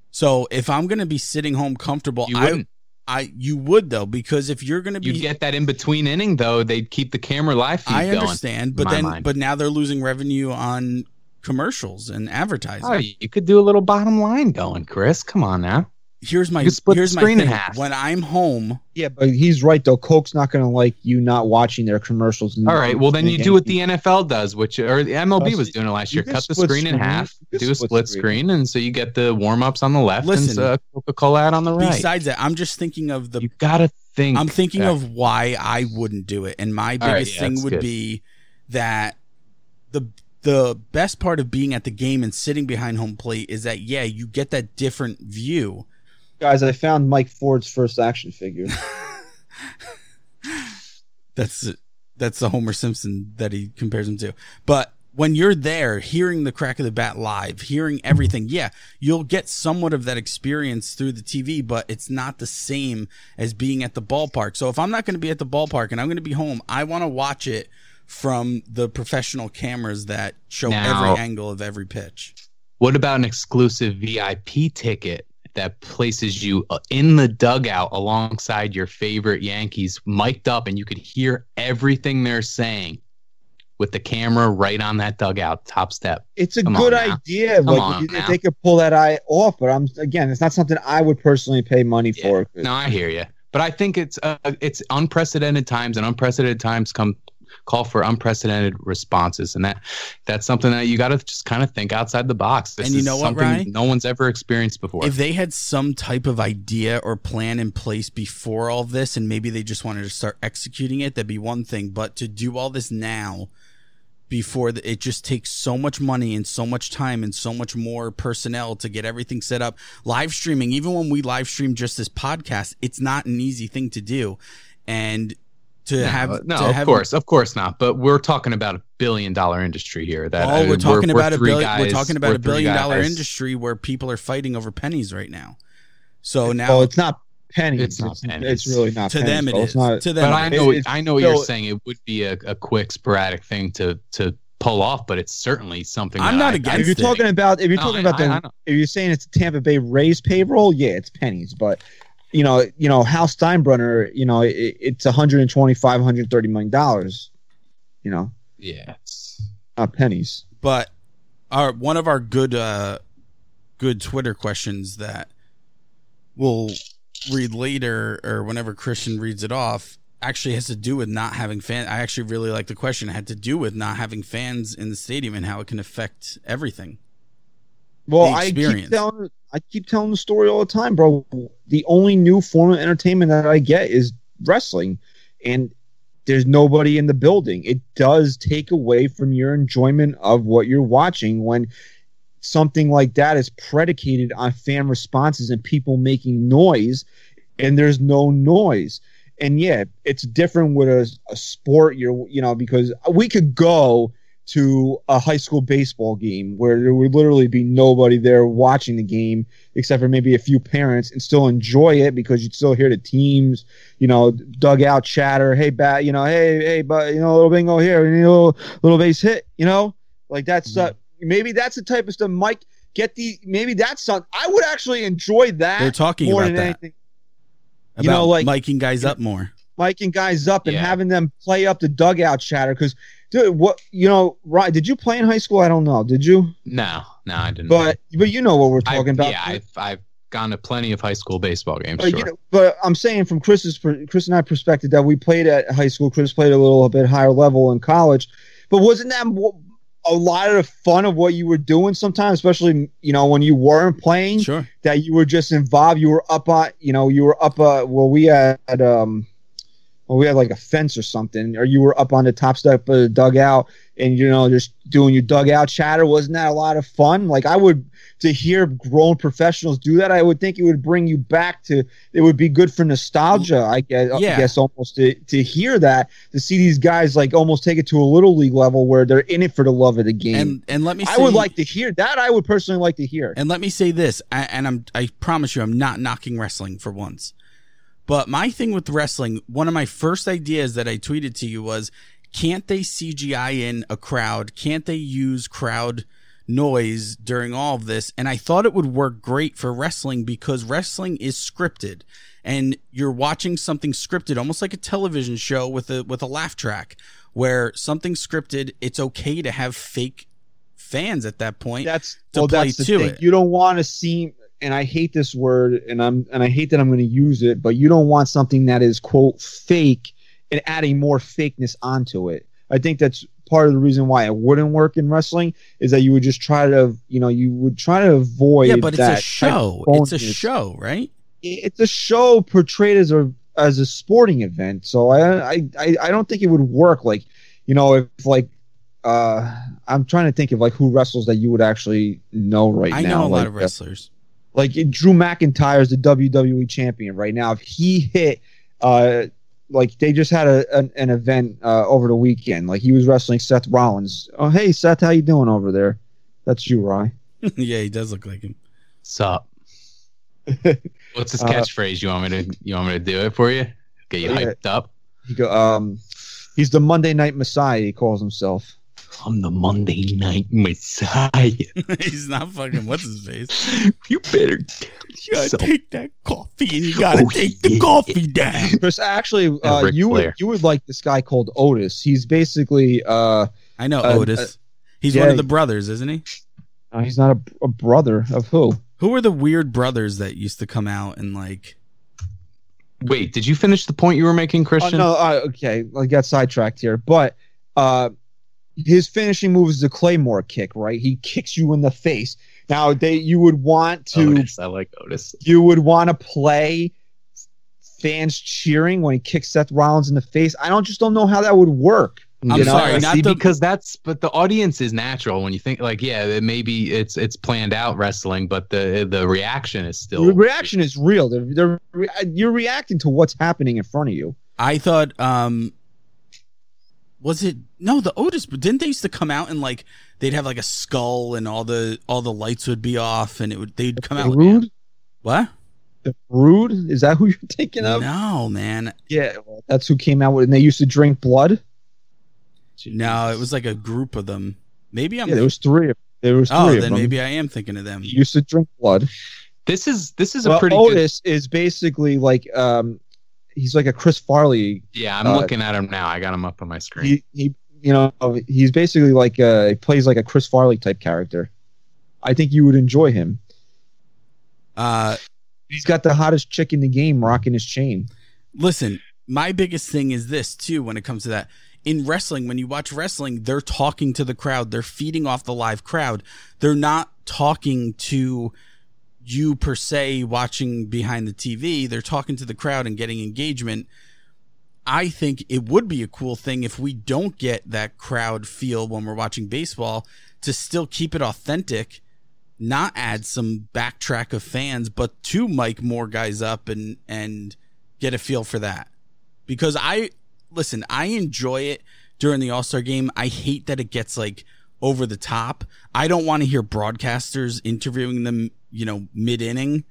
So if I'm going to be sitting home comfortable, you I, I you would, though, because if you're going to be... You get that in-between inning, though. They'd keep the camera live feed I going. I understand, but then, mind. but now they're losing revenue on commercials and advertising. Oh, you could do a little bottom line going, Chris. Come on now. Here's my split here's my thing. When I'm home, yeah, but he's right though. Coke's not going to like you not watching their commercials. All right, well then you do what the N F L does, which or the M L B was doing it last year. Cut the screen in half, do a split screen, and so you get the warm ups on the left and uh, Coca-Cola ad on the right. Besides that, I'm just thinking of the. You gotta think. I'm thinking of why I wouldn't do it, and my biggest thing would be that the. The best part of being at the game and sitting behind home plate is that, yeah, you get that different view. Guys, I found Mike Ford's first action figure. that's that's the Homer Simpson that he compares him to. But when you're there, hearing the crack of the bat live, hearing everything, yeah, you'll get somewhat of that experience through the T V, but it's not the same as being at the ballpark. So if I'm not going to be at the ballpark and I'm going to be home, I want to watch it from the professional cameras that show now, every angle of every pitch. What about an exclusive V I P ticket that places you in the dugout alongside your favorite Yankees, mic'd up, and you could hear everything they're saying with the camera right on that dugout top step? It's a Come good idea. Like, if they could pull that eye off, but I'm again, it's not something I would personally pay money yeah. for. No, I hear you, but I think it's uh, it's unprecedented times, and unprecedented times come. Call for unprecedented responses, and that that's something that you got to just kind of think outside the box. This and you know is what, something Ryan? No one's ever experienced before. If they had some type of idea or plan in place before all this, and maybe they just wanted to start executing it, that'd be one thing. But to do all this now before the, it just takes so much money and so much time and so much more personnel to get everything set up. Live streaming, even when we live stream just this podcast, it's not an easy thing to do. And to no, have no to of have, course of course not but we're talking about a billion dollar industry here that oh, I mean, we're, talking we're, we're, billion, guys, we're talking about we're a billion dollar industry where people are fighting over pennies right now. So now well, it's not pennies it's, not pennies. It's really not to pennies, them it is not, to them but I know it, I know what so, you're saying it would be a, a quick sporadic thing to to pull off, but it's certainly something I'm not I, against. If you're it. talking about if you're no, talking I, about I, the I if you're saying it's Tampa Bay Rays payroll, yeah, it's pennies, but You know, you know, Hal Steinbrenner, you know, it, it's one hundred twenty-five, one hundred thirty million dollars, you know. Yeah. Uh, pennies. But our one of our good uh, good Twitter questions that we'll read later or whenever Christian reads it off actually has to do with not having fans. I actually really like the question. It had to do with not having fans in the stadium and how it can affect everything. Well, I keep telling I keep telling the story all the time, bro. The only new form of entertainment that I get is wrestling, and there's nobody in the building. It does take away from your enjoyment of what you're watching when something like that is predicated on fan responses and people making noise, and there's no noise. And yeah, it's different with a, a sport, you're, you know, because we could go to a high school baseball game where there would literally be nobody there watching the game except for maybe a few parents and still enjoy it because you'd still hear the teams, you know, dugout chatter. Hey, bat, you know, hey, hey, but, you know, a little bingo here, you know, a little base hit, you know, like that's mm-hmm. uh, maybe that's the type of stuff. Mike, get the maybe that's something I would actually enjoy that. They're talking more about than that. Anything. About you know, like miking guys up more, miking guys up and yeah. having them play up the dugout chatter because. Dude, what you know, Ryan, did you play in high school? I don't know. Did you? No, no, I didn't. But but you know what we're talking I, about. Yeah, I've, I've gone to plenty of high school baseball games. But, sure. you know, but I'm saying from Chris's Chris and I perspective that we played at high school. Chris played a little bit higher level in college. But wasn't that a lot of the fun of what you were doing sometimes, especially, you know, when you weren't playing? Sure. That you were just involved. You were up on, you know, you were up uh, well, we had um. Or we had like a fence or something, or you were up on the top step of the dugout and, you know, just doing your dugout chatter. Wasn't that a lot of fun? Like I would, to hear grown professionals do that, I would think it would bring you back to, it would be good for nostalgia, I guess, yeah. I guess almost to, to hear that, to see these guys like almost take it to a little league level where they're in it for the love of the game. And, and let me say, I would like to hear that. I would personally like to hear. And let me say this, I, and I'm, I promise you, I'm not knocking wrestling for once. But my thing with wrestling, one of my first ideas that I tweeted to you was, can't they C G I in a crowd? Can't they use crowd noise during all of this? And I thought it would work great for wrestling because wrestling is scripted and you're watching something scripted, almost like a television show with a with a laugh track where something scripted. It's okay to have fake fans at that point. That's to well, play that's the to thing. It. You don't want to see. And I hate this word, and I'm and I hate that I'm going to use it, but you don't want something that is, quote, fake and adding more fakeness onto it. I think that's part of the reason why it wouldn't work in wrestling is that you would just try to, you know, you would try to avoid. Yeah, but that it's a show. It's a show, right? It's a show portrayed as a as a sporting event. So I I I don't think it would work. Like, you know, if like. Uh, I'm trying to think of like who wrestles that you would actually know right I now. I know a like, lot of wrestlers. Like Drew McIntyre is the W W E champion right now. If he hit, uh, like they just had a an, an event uh, over the weekend. Like he was wrestling Seth Rollins. Oh, hey Seth, how you doing over there? That's you, Rye. Yeah, he does look like him. Sup? What's this catchphrase? Uh, you want me to? You want me to do it for you? Get you hyped yeah. up. He go. Um, he's the Monday Night Messiah. He calls himself. I'm the Monday Night Messiah. He's not fucking what's his face. You better you gotta so, take that coffee and you gotta oh, take yeah. the coffee down. Chris, actually, uh, you player. would you would like this guy called Otis. He's basically uh, I know uh, Otis. Uh, he's yeah, one of the brothers, isn't he? No, he's not a, a brother of who? Who were the weird brothers that used to come out and like? Wait, did you finish the point you were making, Christian? Oh, no, uh, okay, I got sidetracked here, but uh. His finishing move is the Claymore kick, right? He kicks you in the face. Now, they you would want to. Otis, I like Otis. You would want to play fans cheering when he kicks Seth Rollins in the face. I don't just don't know how that would work. I'm you know, sorry, not see, the... because that's but the audience is natural when you think like, yeah, it maybe it's it's planned out wrestling, but the the reaction is still the reaction is real. They're, they're, you're reacting to what's happening in front of you. I thought, um, was it no the Otis? Didn't they used to come out and like they'd have like a skull and all the all the lights would be off and it would they'd the come brood? out rude. Like, what? The Brood? Is that who you're thinking of? No, man. Yeah, that's who came out with, and they used to drink blood. Jeez. No, it was like a group of them. Maybe I'm. Yeah, there was three. Of, there was. Three oh, of then them. Maybe I am thinking of them. They used to drink blood. This is this is well, a pretty. Otis good... is basically like um, he's like a Chris Farley. Yeah, I'm uh, looking at him now. I got him up on my screen. He, he you know, he's basically like uh, he plays like a Chris Farley type character. I think you would enjoy him. Uh, he's got the hottest chick in the game, rocking his chain. Listen, my biggest thing is this too. When it comes to that. In wrestling, when you watch wrestling, they're talking to the crowd. They're feeding off the live crowd. They're not talking to you per se watching behind the T V. They're talking to the crowd and getting engagement. I think it would be a cool thing if we don't get that crowd feel when we're watching baseball to still keep it authentic, not add some backtrack of fans, but to mic more guys up and, and get a feel for that. Because I... Listen, I enjoy it during the All-Star game. I hate that it gets like over the top. I don't want to hear broadcasters interviewing them, you know, mid-inning.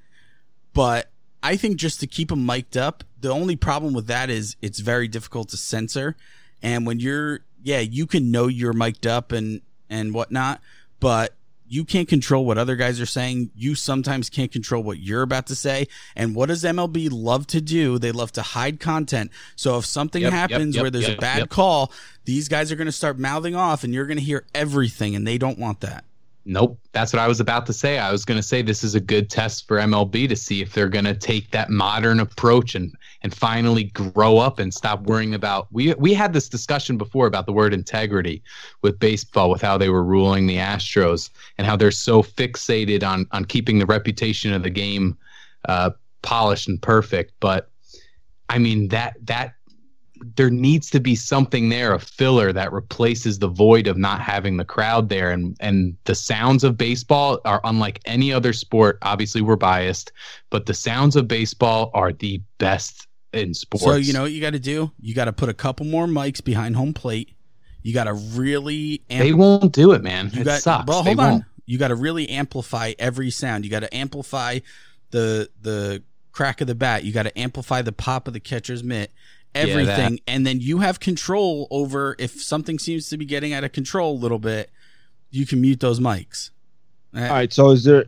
But I think just to keep them mic'd up, the only problem with that is it's very difficult to censor. And when you're, yeah, you can know you're mic'd up and, and whatnot, but you can't control what other guys are saying. You sometimes can't control what you're about to say. And what does M L B love to do? They love to hide content. So if something yep, happens yep, yep, where there's yep, a bad yep. call, these guys are going to start mouthing off and you're going to hear everything. And they don't want that. Nope. That's what I was about to say. I was going to say this is a good test for M L B to see if they're going to take that modern approach and, and finally grow up and stop worrying about. We we had this discussion before about the word integrity with baseball, with how they were ruling the Astros and how they're so fixated on, on keeping the reputation of the game uh, polished and perfect. But, I mean, that that there needs to be something there, a filler that replaces the void of not having the crowd there. And, and the sounds of baseball are unlike any other sport. Obviously, we're biased, but the sounds of baseball are the best in sports. So, you know what you got to do? You got to put a couple more mics behind home plate. You got to really... Am- they won't do it, man. You it got- sucks. Well, hold they on. Won't. You got to really amplify every sound. You got to amplify the the crack of the bat. You got to amplify the pop of the catcher's mitt. Everything, yeah, and then you have control over if something seems to be getting out of control a little bit, you can mute those mics. All right, all right so is there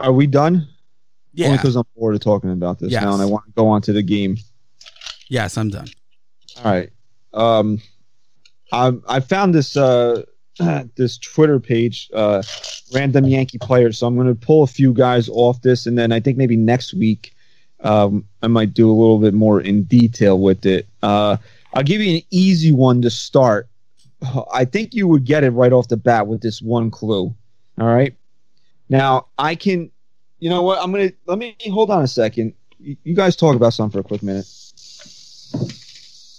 are we done? Yeah. Only because I'm bored of talking about this yes. now and I want to go on to the game. Yes, I'm done. All right. Um I I found this uh this Twitter page, uh random Yankee players. So I'm gonna pull a few guys off this and then I think maybe next week Um, I might do a little bit more in detail with it. Uh, I'll give you an easy one to start. I think you would get it right off the bat with this one clue. All right. Now I can, you know what? I'm going to, let me hold on a second. You, you guys talk about something for a quick minute.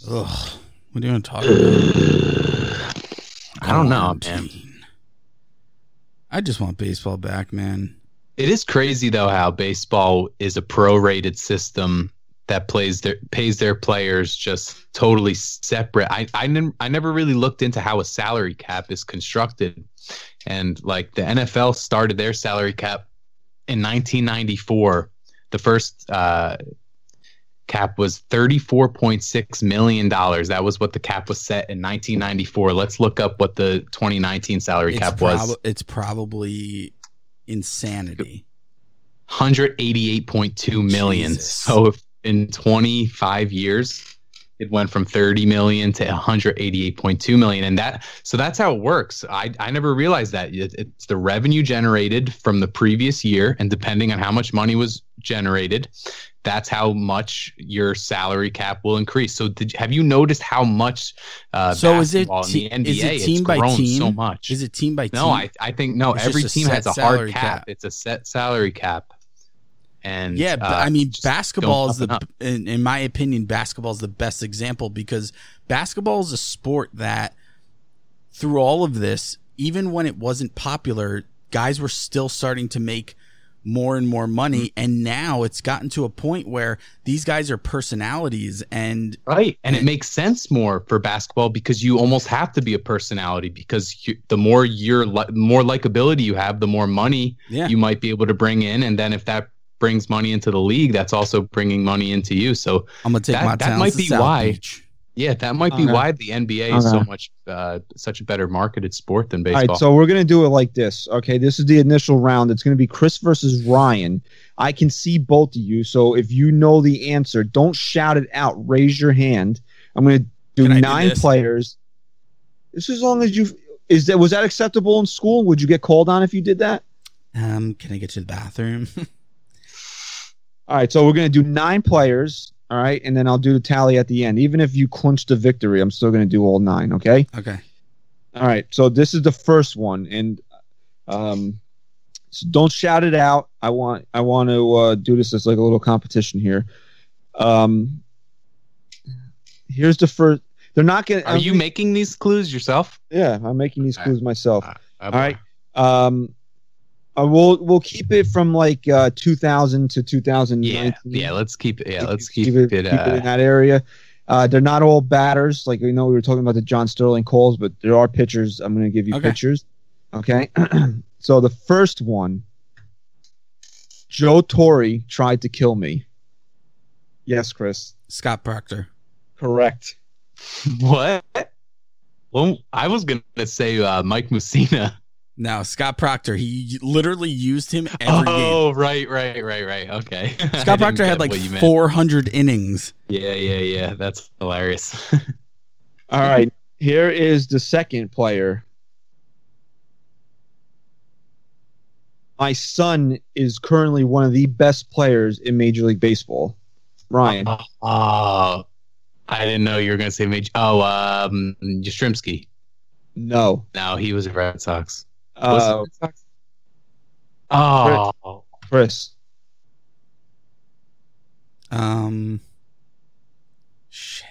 Ugh. What are you going to talk about? I don't know, man. I just want baseball back, man. It is crazy, though, how baseball is a prorated system that plays their, pays their players just totally separate. I I, ne- I never really looked into how a salary cap is constructed. And, like, the N F L started their salary cap in nineteen ninety-four. The first uh, cap was thirty-four point six million dollars. That was what the cap was set in nineteen ninety-four. Let's look up what the twenty nineteen salary it's cap prob- was. It's probably... insanity. One hundred eighty-eight point two million. Jesus. So if in twenty-five years it went from thirty million to one hundred eighty-eight point two million, and that so that's how it works. I, I never realized that it, it's the revenue generated from the previous year, and depending on how much money was generated, that's how much your salary cap will increase. So did have you noticed how much uh so is it, te- in the N B A, is it team it's by grown team? So much. Is it team by team? No, I I think no, it's every team has a hard cap. cap. It's a set salary cap. And yeah, but, uh, I mean basketball is the in, in my opinion basketball is the best example because basketball is a sport that through all of this, even when it wasn't popular, guys were still starting to make more and more money. And now it's gotten to a point where these guys are personalities, and right. And it makes sense more for basketball because you almost have to be a personality, because you, the more you're li- more likability you have, the more money yeah. you might be able to bring in. And then if that brings money into the league, that's also bringing money into you. So I'm going to take that, my that might be South why. Beach. Yeah, that might be okay. why the N B A okay. is so much, uh, such a better marketed sport than baseball. All right, so we're going to do it like this. Okay, this is the initial round. It's going to be Chris versus Ryan. I can see both of you, so if you know the answer, don't shout it out. Raise your hand. I'm going to do can nine do this? players. This as long as you is that was that acceptable in school? Would you get called on if you did that? Um, can I get to the bathroom? All right, so we're going to do nine players. All right, and then I'll do the tally at the end. Even if you clinch the victory, I'm still going to do all nine, okay? Okay. All right, so this is the first one, and um, so don't shout it out. I want I want to uh, do this as like a little competition here. Um, here's the first. They're not going. Are I'm you gonna, making these clues yourself? Yeah, I'm making these clues myself. Uh, uh, all right. Um, Uh, we'll we'll keep it from like uh, two thousand to two thousand nineteen. Yeah, yeah, let's keep it. Yeah, let's keep, keep, it, it, uh, keep it in that area. Uh, they're not all batters. Like we know we were talking about the John Sterling calls, but there are pitchers. I'm going to give you okay. pitchers. Okay. So the first one, Joe Torre tried to kill me. Yes, Chris. Scott Proctor. Correct. What? Well, I was going to say uh, Mike Mussina. No, Scott Proctor. He literally used him every oh, game. Oh, right, right, right, right. Okay. Scott Proctor had like four hundred innings. Yeah, yeah, yeah. That's hilarious. All right. Here is the second player. My son is currently one of the best players in Major League Baseball. Ryan. Oh, oh I didn't know you were going to say Major. Oh, um, Yastrzemski. No. No, he was a Red Sox. Uh, oh, Chris. Um, shit.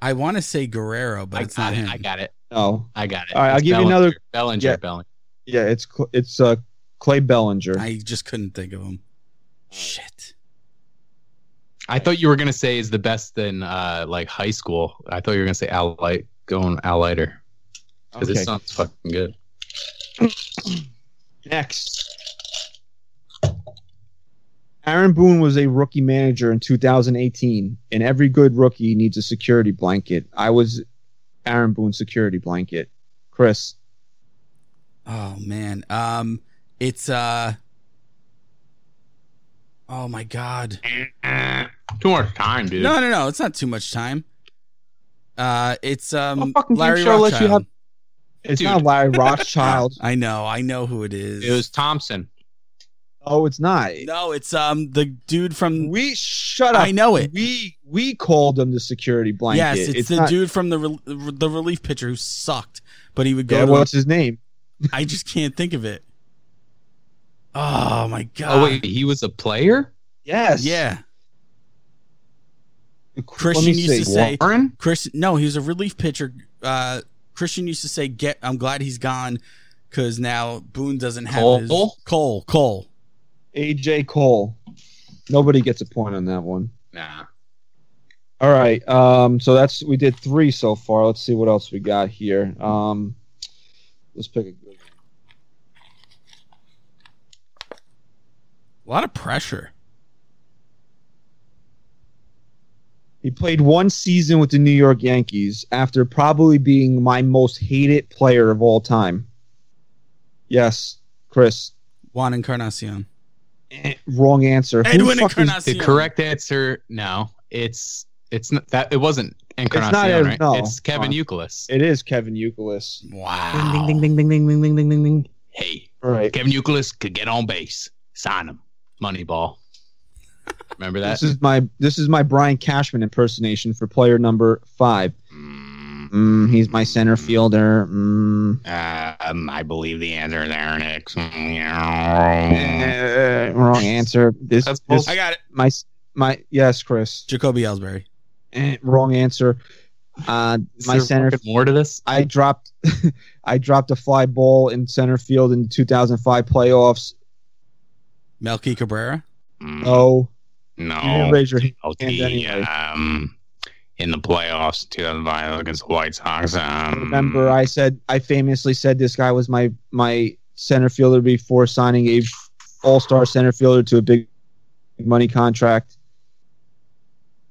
I want to say Guerrero, but I it's not it, him. I got it. Oh, I got it. All right, it's I'll give Bellinger, you another. Bellinger, yeah. Bellinger. Yeah, it's it's uh Clay Bellinger. I just couldn't think of him. Shit. I thought you were gonna say is the best in uh like high school. I thought you were gonna say Al Light going Al Leiter. Because okay. it sounds fucking good. Next. Aaron Boone was a rookie manager in two thousand eighteen, and every good rookie needs a security blanket. I was Aaron Boone's security blanket. Chris. Oh, man. Um, it's, uh... Oh, my God. Too much time, dude. No, no, no. It's not too much time. Uh, It's, um... Oh, Larry Rothschild. It's Dude. not Larry Rothschild. I know. I know who it is. It was Thompson. Oh, it's not. No, it's um the dude from We shut up. I know it. We we called him the security blanket. Yes, it's, it's the not... dude from the re- the relief pitcher who sucked, but he would go yeah, to what's his name? I just can't think of it. Oh my God. Oh wait, he was a player? Yes. Yeah. Christian used say, to Warren? say Christian No, he was a relief pitcher uh Christian used to say, "Get." I'm glad he's gone because now Boone doesn't have Cole? his Cole. Cole. A J Cole. Nobody gets a point on that one. Nah. All right. Um, so that's we did three so far. Let's see what else we got here. Um, let's pick a good one. A lot of pressure. He played one season with the New York Yankees after probably being my most hated player of all time. Yes, Chris. Juan Encarnacion. Eh, wrong answer. Edwin Encarnacion. The correct answer, no. It's it's not that it wasn't Encarnacion, right? No. It's Kevin Youkilis. It is Kevin Youkilis. Wow. Ding ding ding ding ding ding ding ding ding. Hey. All right. Kevin Youkilis could get on base. Sign him. Moneyball. Remember that? This is my this is my Brian Cashman impersonation for player number five. Mm, he's my center fielder. Mm. Uh, um, I believe the answer is Aaron Hicks. Wrong answer. This, this I got it. My my yes, Chris. Jacoby Ellsbury. eh, wrong answer. Uh, my center f- more to this. I dropped, I dropped a fly ball in center field in two thousand five playoffs. Melky Cabrera. No, no. You didn't raise your Melky, hand anyway. Um, in the playoffs, two thousand five against the White Sox. Um, Remember, I said I famously said this guy was my my center fielder before signing a all-star center fielder to a big money contract.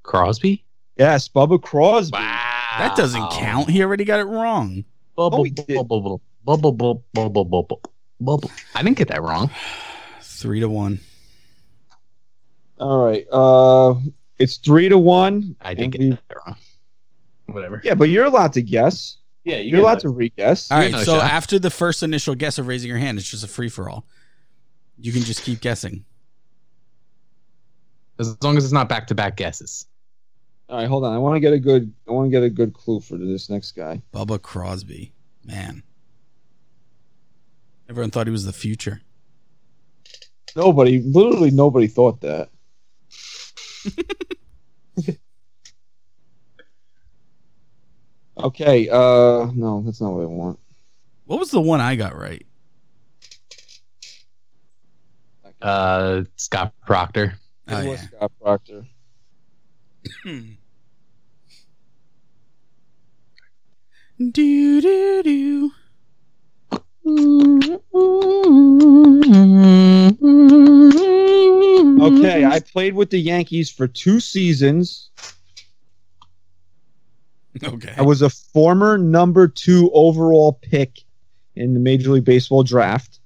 Crosby? Yes, Bubba Crosby. Wow. That doesn't count. He already got it wrong. Bubble, oh, bubble, bubble, bubble, bubble, bubble, bubble. I didn't get that wrong. Three to one. All right. Uh, it's three to one. I didn't get we... that wrong. Whatever. Yeah, but you're allowed to guess. Yeah, you you're allowed to re-guess. All right. So shot. After the first initial guess of raising your hand, it's just a free for all. You can just keep guessing. As long as it's not back-to-back guesses. All right, hold on. I want to get a good. I want to get a good clue for this next guy. Bubba Crosby, man. Everyone thought he was the future. Nobody, literally nobody thought that. Okay. Uh, no, that's not what I want. What was the one I got right? Uh, Scott Proctor. It oh, was yeah. Scott Proctor. Do do do. Okay, I played with the Yankees for two seasons. Okay. I was a former number two overall pick in the Major League Baseball draft.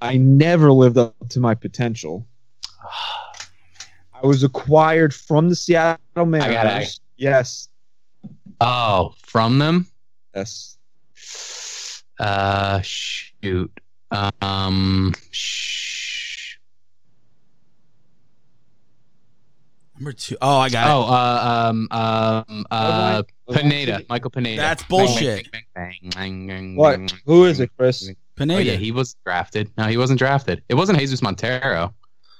I never lived up to my potential. I was acquired from the Seattle Mariners. Yes. Oh, from them? Yes. Uh, shoot. Um, sh- Number two. Oh, I got oh, it. Oh, uh, um, um, uh, oh, Pineda. Michael Pineda. That's bullshit. What? Who is it, Chris? Pineda. Oh, yeah, he was drafted. No, he wasn't drafted. It wasn't Jesus Montero.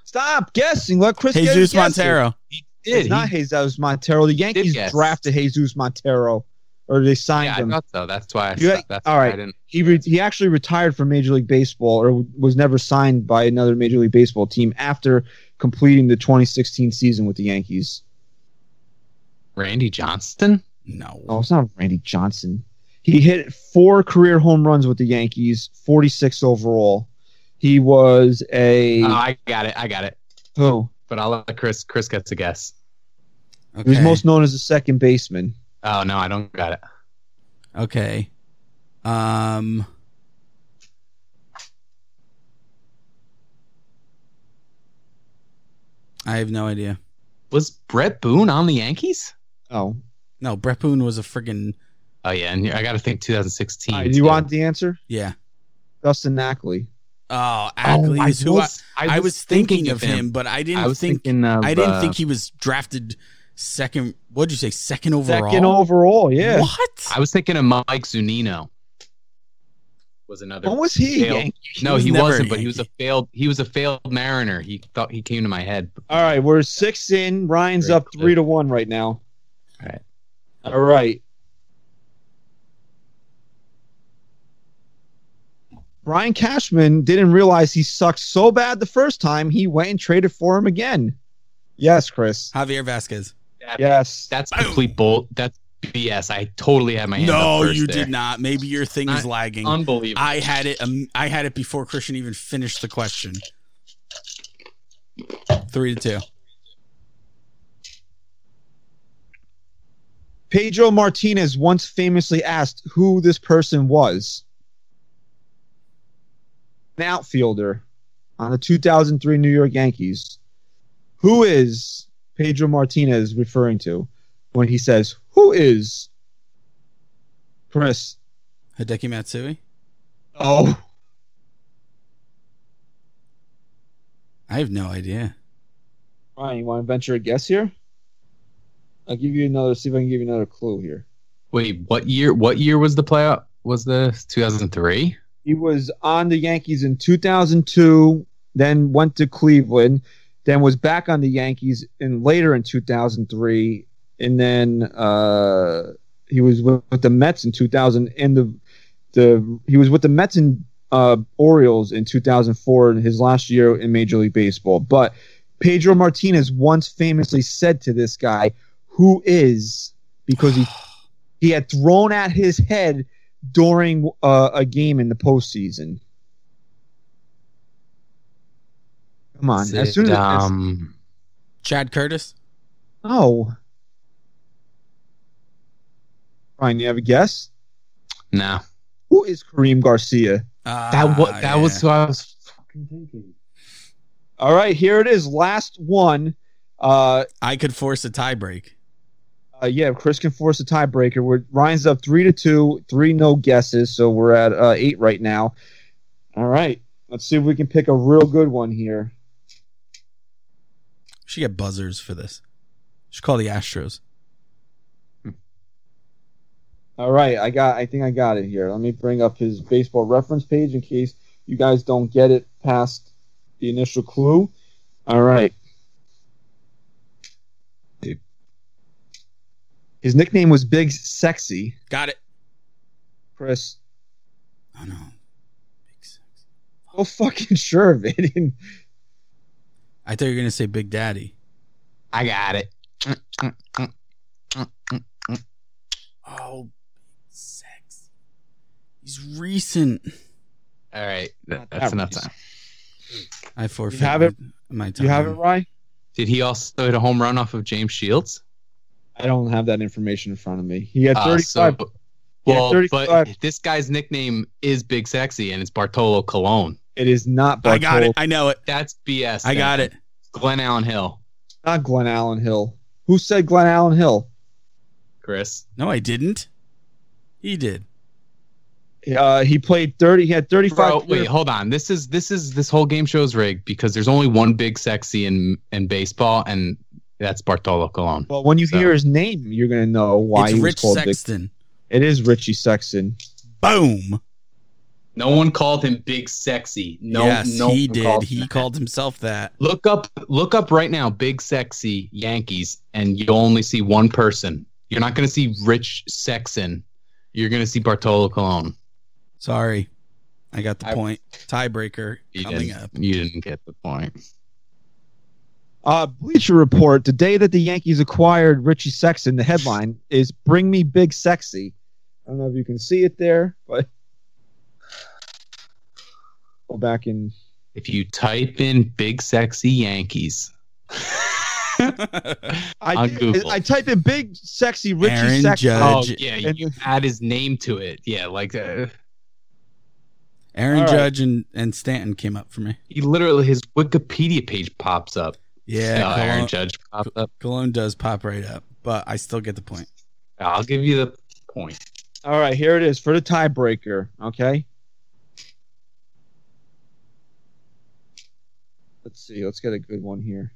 Stop guessing. Let Chris Jesus get Jesus Montero. He did. It's he, not Jesus Montero. The Yankees drafted Jesus Montero, or they signed yeah, him. I thought so. That's why I stopped. That's all why right. I didn't. He re- he actually retired from Major League Baseball, or was never signed by another Major League Baseball team after completing the twenty sixteen season with the Yankees. Randy Johnson? No. No, it's not Randy Johnson. He hit four career home runs with the Yankees, forty-six overall. He was a... Oh, I got it. I got it. Who? But I'll let Chris... Chris gets a guess. Okay. He was most known as a second baseman. Oh, no, I don't got it. Okay. Um... I have no idea. Was Brett Boone on the Yankees? Oh. No, Brett Boone was a friggin'... Oh, yeah, and I got to think twenty sixteen. Uh, do you want the answer? Yeah. Dustin Ackley. Oh, Ackley oh, is who was, I, I, was I was thinking, thinking of him, him, but I didn't I think of, I didn't uh, think he was drafted second. What did you say? Second overall. Second overall, yeah. What? I was thinking of Mike Zunino. Was another. When was he? Failed, he no, was he wasn't. But he was a failed. He was a failed Mariner. He thought he came to my head. All right, we're six in. Ryan's Very up good. three to one right now. All right. All right. Brian Cashman didn't realize he sucked so bad the first time, he went and traded for him again. Yes, Chris. Javier Vasquez. That, yes. That's complete bull. That's B S. I totally had my hand No, up you there. Did not. Maybe your thing not is lagging. Unbelievable. I had it um, I had it before Christian even finished the question. Three to two. Pedro Martinez once famously asked who this person was. An outfielder on the two thousand three New York Yankees. Who is Pedro Martinez referring to when he says, who is Chris? Hideki Matsui? Oh. I have no idea. Ryan, you want to venture a guess here? I'll give you another, see if I can give you another clue here. Wait, what year, what year was the playoff? Was the two thousand three? He was on the Yankees in two thousand two, then went to Cleveland, then was back on the Yankees in later in two thousand three, and then uh, he was with, with the Mets in two thousand, and the the he was with the Mets and uh, Orioles in two thousand four, in his last year in Major League Baseball. But Pedro Martinez once famously said to this guy, "Who is?" because he he had thrown at his head during uh, a game in the postseason. Come on. Is as soon it, as um, as... Chad Curtis? No. Ryan, you have a guess? No. Who is Kareem Garcia? Uh, that was, that yeah. was who I was fucking thinking. All right, here it is. Last one. Uh, I could force a tiebreak. Uh, yeah, Chris can force a tiebreaker. We're, Ryan's up three to two, three no guesses, so we're at uh, eight right now. All right, let's see if we can pick a real good one here. Should get buzzers for this. Should call the Astros. Hmm. All right, I got. I think I got it here. Let me bring up his baseball reference page in case you guys don't get it past the initial clue. All right. His nickname was Big Sexy. Got it. Chris. Oh, no. Big Sexy. Oh, fucking sure of it. I thought you were going to say Big Daddy. I got it. Oh, Sexy. He's recent. All right. That, that's that enough recent. Time. I forfeit you have it? My time. You have it, Ryan? Did he also hit a home run off of James Shields? I don't have that information in front of me. He had thirty-five. Uh, so, he well, had thirty-five. But this guy's nickname is Big Sexy, and it's Bartolo Colon. It is not Bartolo. I got it. I know it. That's B S. I got it. Glenn Allen Hill. Not Glenn Allen Hill. Who said Glenn Allen Hill? Chris. No, I didn't. He did. Uh, he played thirty. He had thirty-five. Bro, wait, hold on. This is this is this whole game show's rigged because there's only one Big Sexy in in baseball, and that's Bartolo Colon. Well, when you so. hear his name, you're going to know why it's he was Rich called Sexton. Big. It is Richie Sexton. Boom. No one called him Big Sexy. No, yes, no he one did. He that. called himself that. Look up look up right now, Big Sexy Yankees, and you'll only see one person. You're not going to see Rich Sexton. You're going to see Bartolo Colon. Sorry. I got the I, point. Tiebreaker coming didn't, up. You didn't get the point. Uh, Bleacher Report, the day that the Yankees acquired Richie Sexton, the headline is "Bring Me Big Sexy." I don't know if you can see it there, but go back and if you type in "Big Sexy Yankees," I, did, I type in "Big Sexy Richie Aaron Sexton." Judge. Oh, yeah, and you add his name to it. Yeah, like uh... Aaron All Judge right. and, and Stanton came up for me. He literally his Wikipedia page pops up. Yeah, no, Aaron Judge popped up. Cologne does pop right up, but I still get the point. I'll give you the point. All right, here it is for the tiebreaker, okay? Let's see. Let's get a good one here.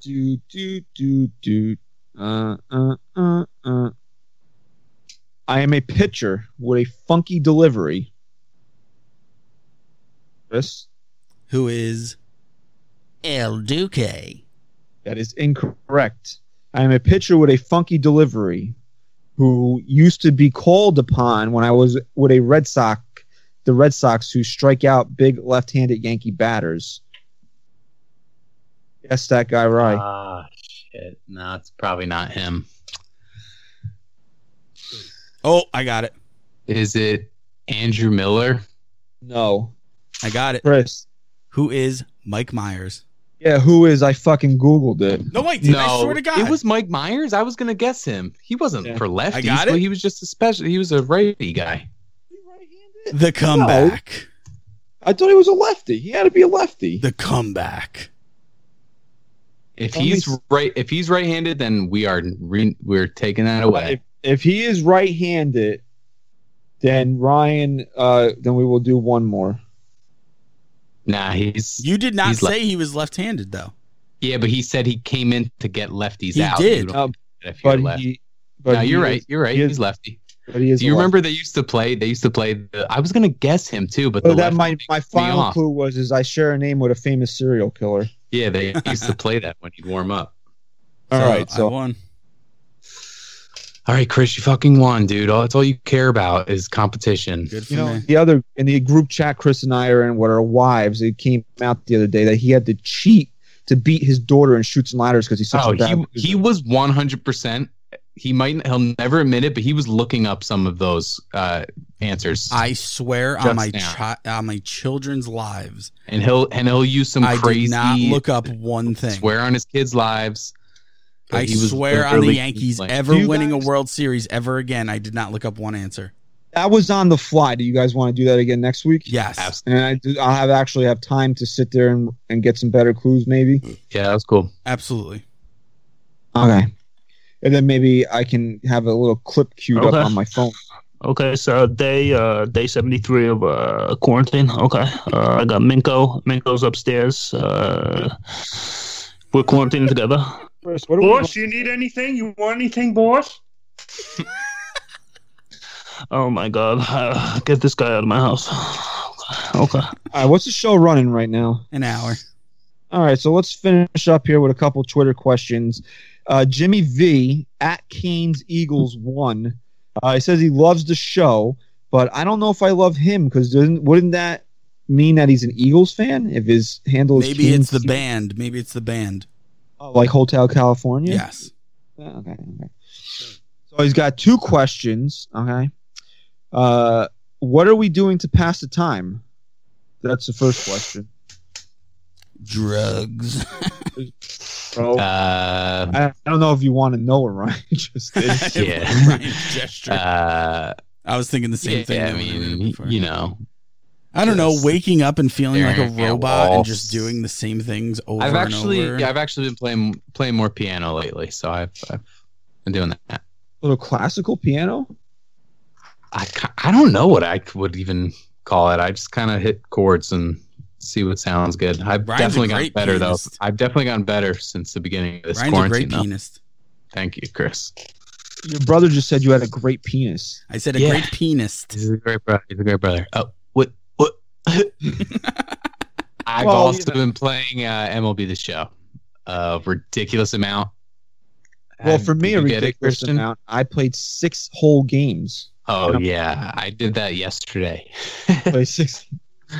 Do, do, do, do. Uh, uh, uh, uh. I am a pitcher with a funky delivery. Chris. Who is El Duque? That is incorrect. I am a pitcher with a funky delivery who used to be called upon when I was with a Red Sox, the Red Sox who strike out big left-handed Yankee batters. Guess that guy right. Ah, shit. No, it's probably not him. Oh, I got it. Is it Andrew Miller? No. I got it. Chris. Who is Mike Myers? Yeah, who is? I fucking Googled it. No, I didn't. No, I swear to God. It was Mike Myers. I was going to guess him. He wasn't yeah. for lefties. I got it. He was just a special. He was a righty guy. Right-handed? The comeback. No. I thought he was a lefty. He had to be a lefty. The comeback. If he's right, if he's right-handed, then we are re- we're taking that away. If, if he is right-handed, then Ryan, uh, then we will do one more. Nah, he's. You did not say left- he was left-handed, though. Yeah, but he said he came in to get lefties he out. Did. Um, if you're but left. he did. But no, you're is, right. You're right. He he's lefty. But he is. Do you remember they used to play? They used to play. The, I was gonna guess him too, but well, the that my my final clue was is I share a name with a famous serial killer. Yeah, they used to play that when he'd warm up. All so, right, so I won. All right, Chris, you fucking won, dude. All that's all you care about is competition. Good for you know, me. The other in the group chat, Chris and I are in with our wives. It came out the other day that he had to cheat to beat his daughter in Chutes and Ladders because he's such oh, a bad. He, he was one hundred percent. He might he'll never admit it, but he was looking up some of those uh, answers. I swear on my chi- on my children's lives, and he'll and he'll use some I crazy. I did not look up one thing. Swear on his kids' lives. I swear on the Yankees ever winning a World Series ever again. I did not look up one answer. That was on the fly. Do you guys want to do that again next week? Yes. Absolutely. And I do, I'll have actually have time to sit there and, and get some better clues maybe. Yeah, that was cool. Absolutely. Okay. And then maybe I can have a little clip queued okay. up on my phone. Okay, so day uh, day seventy-three of uh, quarantine. Okay. Uh, I got Minko. Minko's upstairs. Uh, we're quarantining together. Chris, what boss, you need anything? You want anything, boss? Oh, my God. Uh, get this guy out of my house. Okay. All right, what's the show running right now? An hour. All right, so let's finish up here with a couple Twitter questions. Uh, Jimmy V, at Canes Eagles one, uh, he says he loves the show, but I don't know if I love him because wouldn't that mean that he's an Eagles fan if his handle is Maybe Canes it's the Eagles? band. Maybe it's the band. Like Hotel California? Yes. Okay, okay. So he's got two questions. Okay. Uh, what are we doing to pass the time? That's the first question. Drugs. Bro, uh, I, I don't know if you want to know it, right? Just yeah. Gesture. Uh, I was thinking the same yeah, thing. Yeah, I mean, you know. I don't yes. know, waking up and feeling like a robot and just doing the same things over I've actually, and over. Yeah, I've actually been playing playing more piano lately, so I've, I've been doing that. A little classical piano? I, I don't know what I would even call it. I just kind of hit chords and see what sounds good. I've Brian's definitely gotten better, pianist. though. I've definitely gotten better since the beginning of this Brian's quarantine. A great pianist. Thank you, Chris. Your brother just said you had a great penis. I said a yeah. great pianist. He's a great brother. He's a great brother. Oh. I've well, also yeah. been playing uh, M L B The Show a ridiculous amount. Well, and for me, a ridiculous it, amount. I played six whole games. Oh, yeah. I did that yesterday. Play six. No,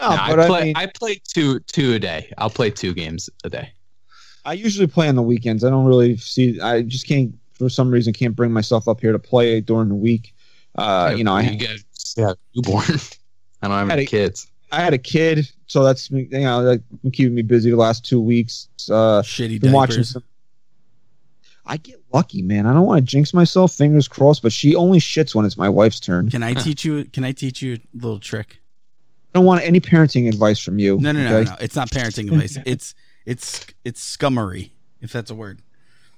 no, but I, play, I, mean, I play two two a day. I'll play two games a day. I usually play on the weekends. I don't really see – I just can't – for some reason, can't bring myself up here to play during the week. Uh, yeah, you know, I you have yeah, newborn. I don't have any kids. I had a kid, so that's you know like keeping me busy the last two weeks. Uh, Shitty been watching some. I get lucky, man. I don't want to jinx myself. Fingers crossed, but she only shits when it's my wife's turn. Can I teach you? Can I teach you a little trick? I don't want any parenting advice from you. No, no, okay? no, no, no. It's not parenting advice. It's it's it's scummery, if that's a word.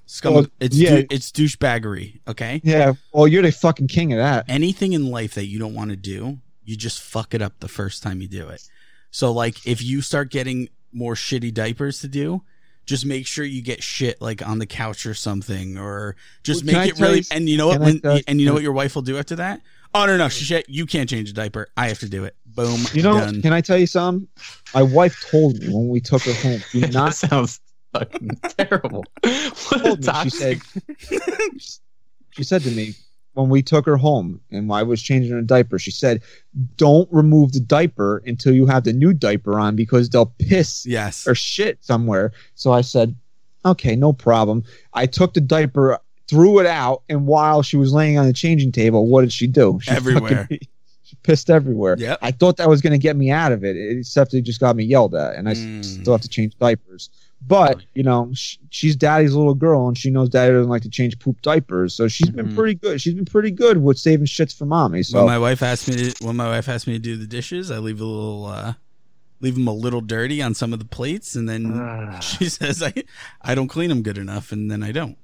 Scum. Well, it's yeah. du- it's douchebaggery. Okay. Yeah. Well, you're the fucking king of that. Anything in life that you don't want to do. You just fuck it up the first time you do it. So, like, if you start getting more shitty diapers to do, just make sure you get shit like on the couch or something, or just well, make it really. You, and you know what? When, I, and you know what your wife will do after that? Oh no, no shit! You can't change a diaper. I have to do it. Boom. You know? Done. Can I tell you something? My wife told me when we took her home. Do not sounds fucking terrible. What a toxic. She said, she said to me. When we took her home and I was changing her diaper, she said, don't remove the diaper until you have the new diaper on because they'll piss yes. or shit somewhere. So I said, okay, no problem. I took the diaper, threw it out, and while she was laying on the changing table, what did she do? She everywhere. Fucking, she pissed everywhere. Yep. I thought that was going to get me out of it, except it just got me yelled at, and I mm. still have to change diapers. But, you know, she, she's daddy's little girl, and she knows daddy doesn't like to change poop diapers. So she's been mm-hmm. pretty good. She's been pretty good with saving shits for mommy. So when my wife asked me to, when my wife asked me to do the dishes, I leave a little, uh, leave them a little dirty on some of the plates, and then uh. she says, I, I don't clean them good enough, and then I don't.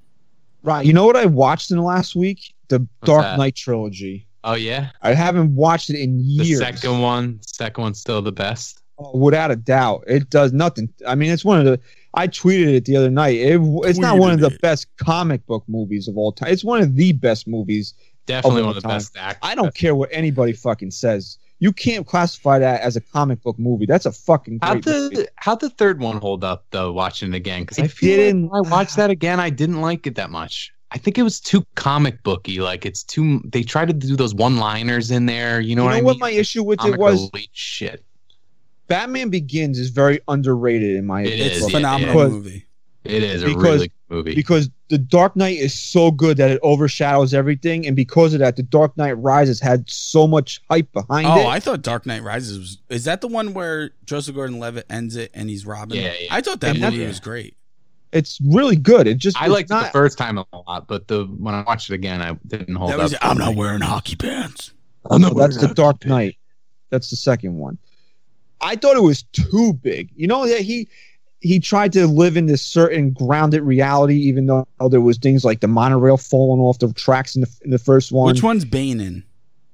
Right. You know what I watched in the last week? The What's Dark that? Knight trilogy. Oh, yeah? I haven't watched it in years. The second one, second one's still the best. Oh, without a doubt. It does nothing. I mean, it's one of the... I tweeted it the other night. It, it's not one of the best comic book movies of all time. It's one of the best movies Definitely one of the best actors. I don't care what anybody fucking says. You can't classify that as a comic book movie. That's a fucking great how'd the, movie. How'd the third one hold up, though, watching it again? Because I, I didn't. Like when I watched that again, I didn't like it that much. I think it was too comic booky. Like, it's too... They tried to do those one-liners in there. You know, you what know I what mean? My issue with it was... Shit. Batman Begins is very underrated, in my opinion. It is. It's a phenomenal it is. movie. It is a because, really good movie. Because The Dark Knight is so good that it overshadows everything, and because of that, The Dark Knight Rises had so much hype behind oh, it. Oh, I thought Dark Knight Rises was... Is that the one where Joseph Gordon-Levitt ends it and he's Robin? Yeah, yeah. I thought that and movie yeah. was great. It's really good. It just I liked not, it the first time a lot, but the when I watched it again, I didn't hold that was, up. I'm not wearing hockey pants. I'm not no, that's The Dark Knight. That's the second one. I thought it was too big. You know, that he... He tried to live in this certain grounded reality, even though there was things like the monorail falling off the tracks in the, in the first one. Which one's Bane in?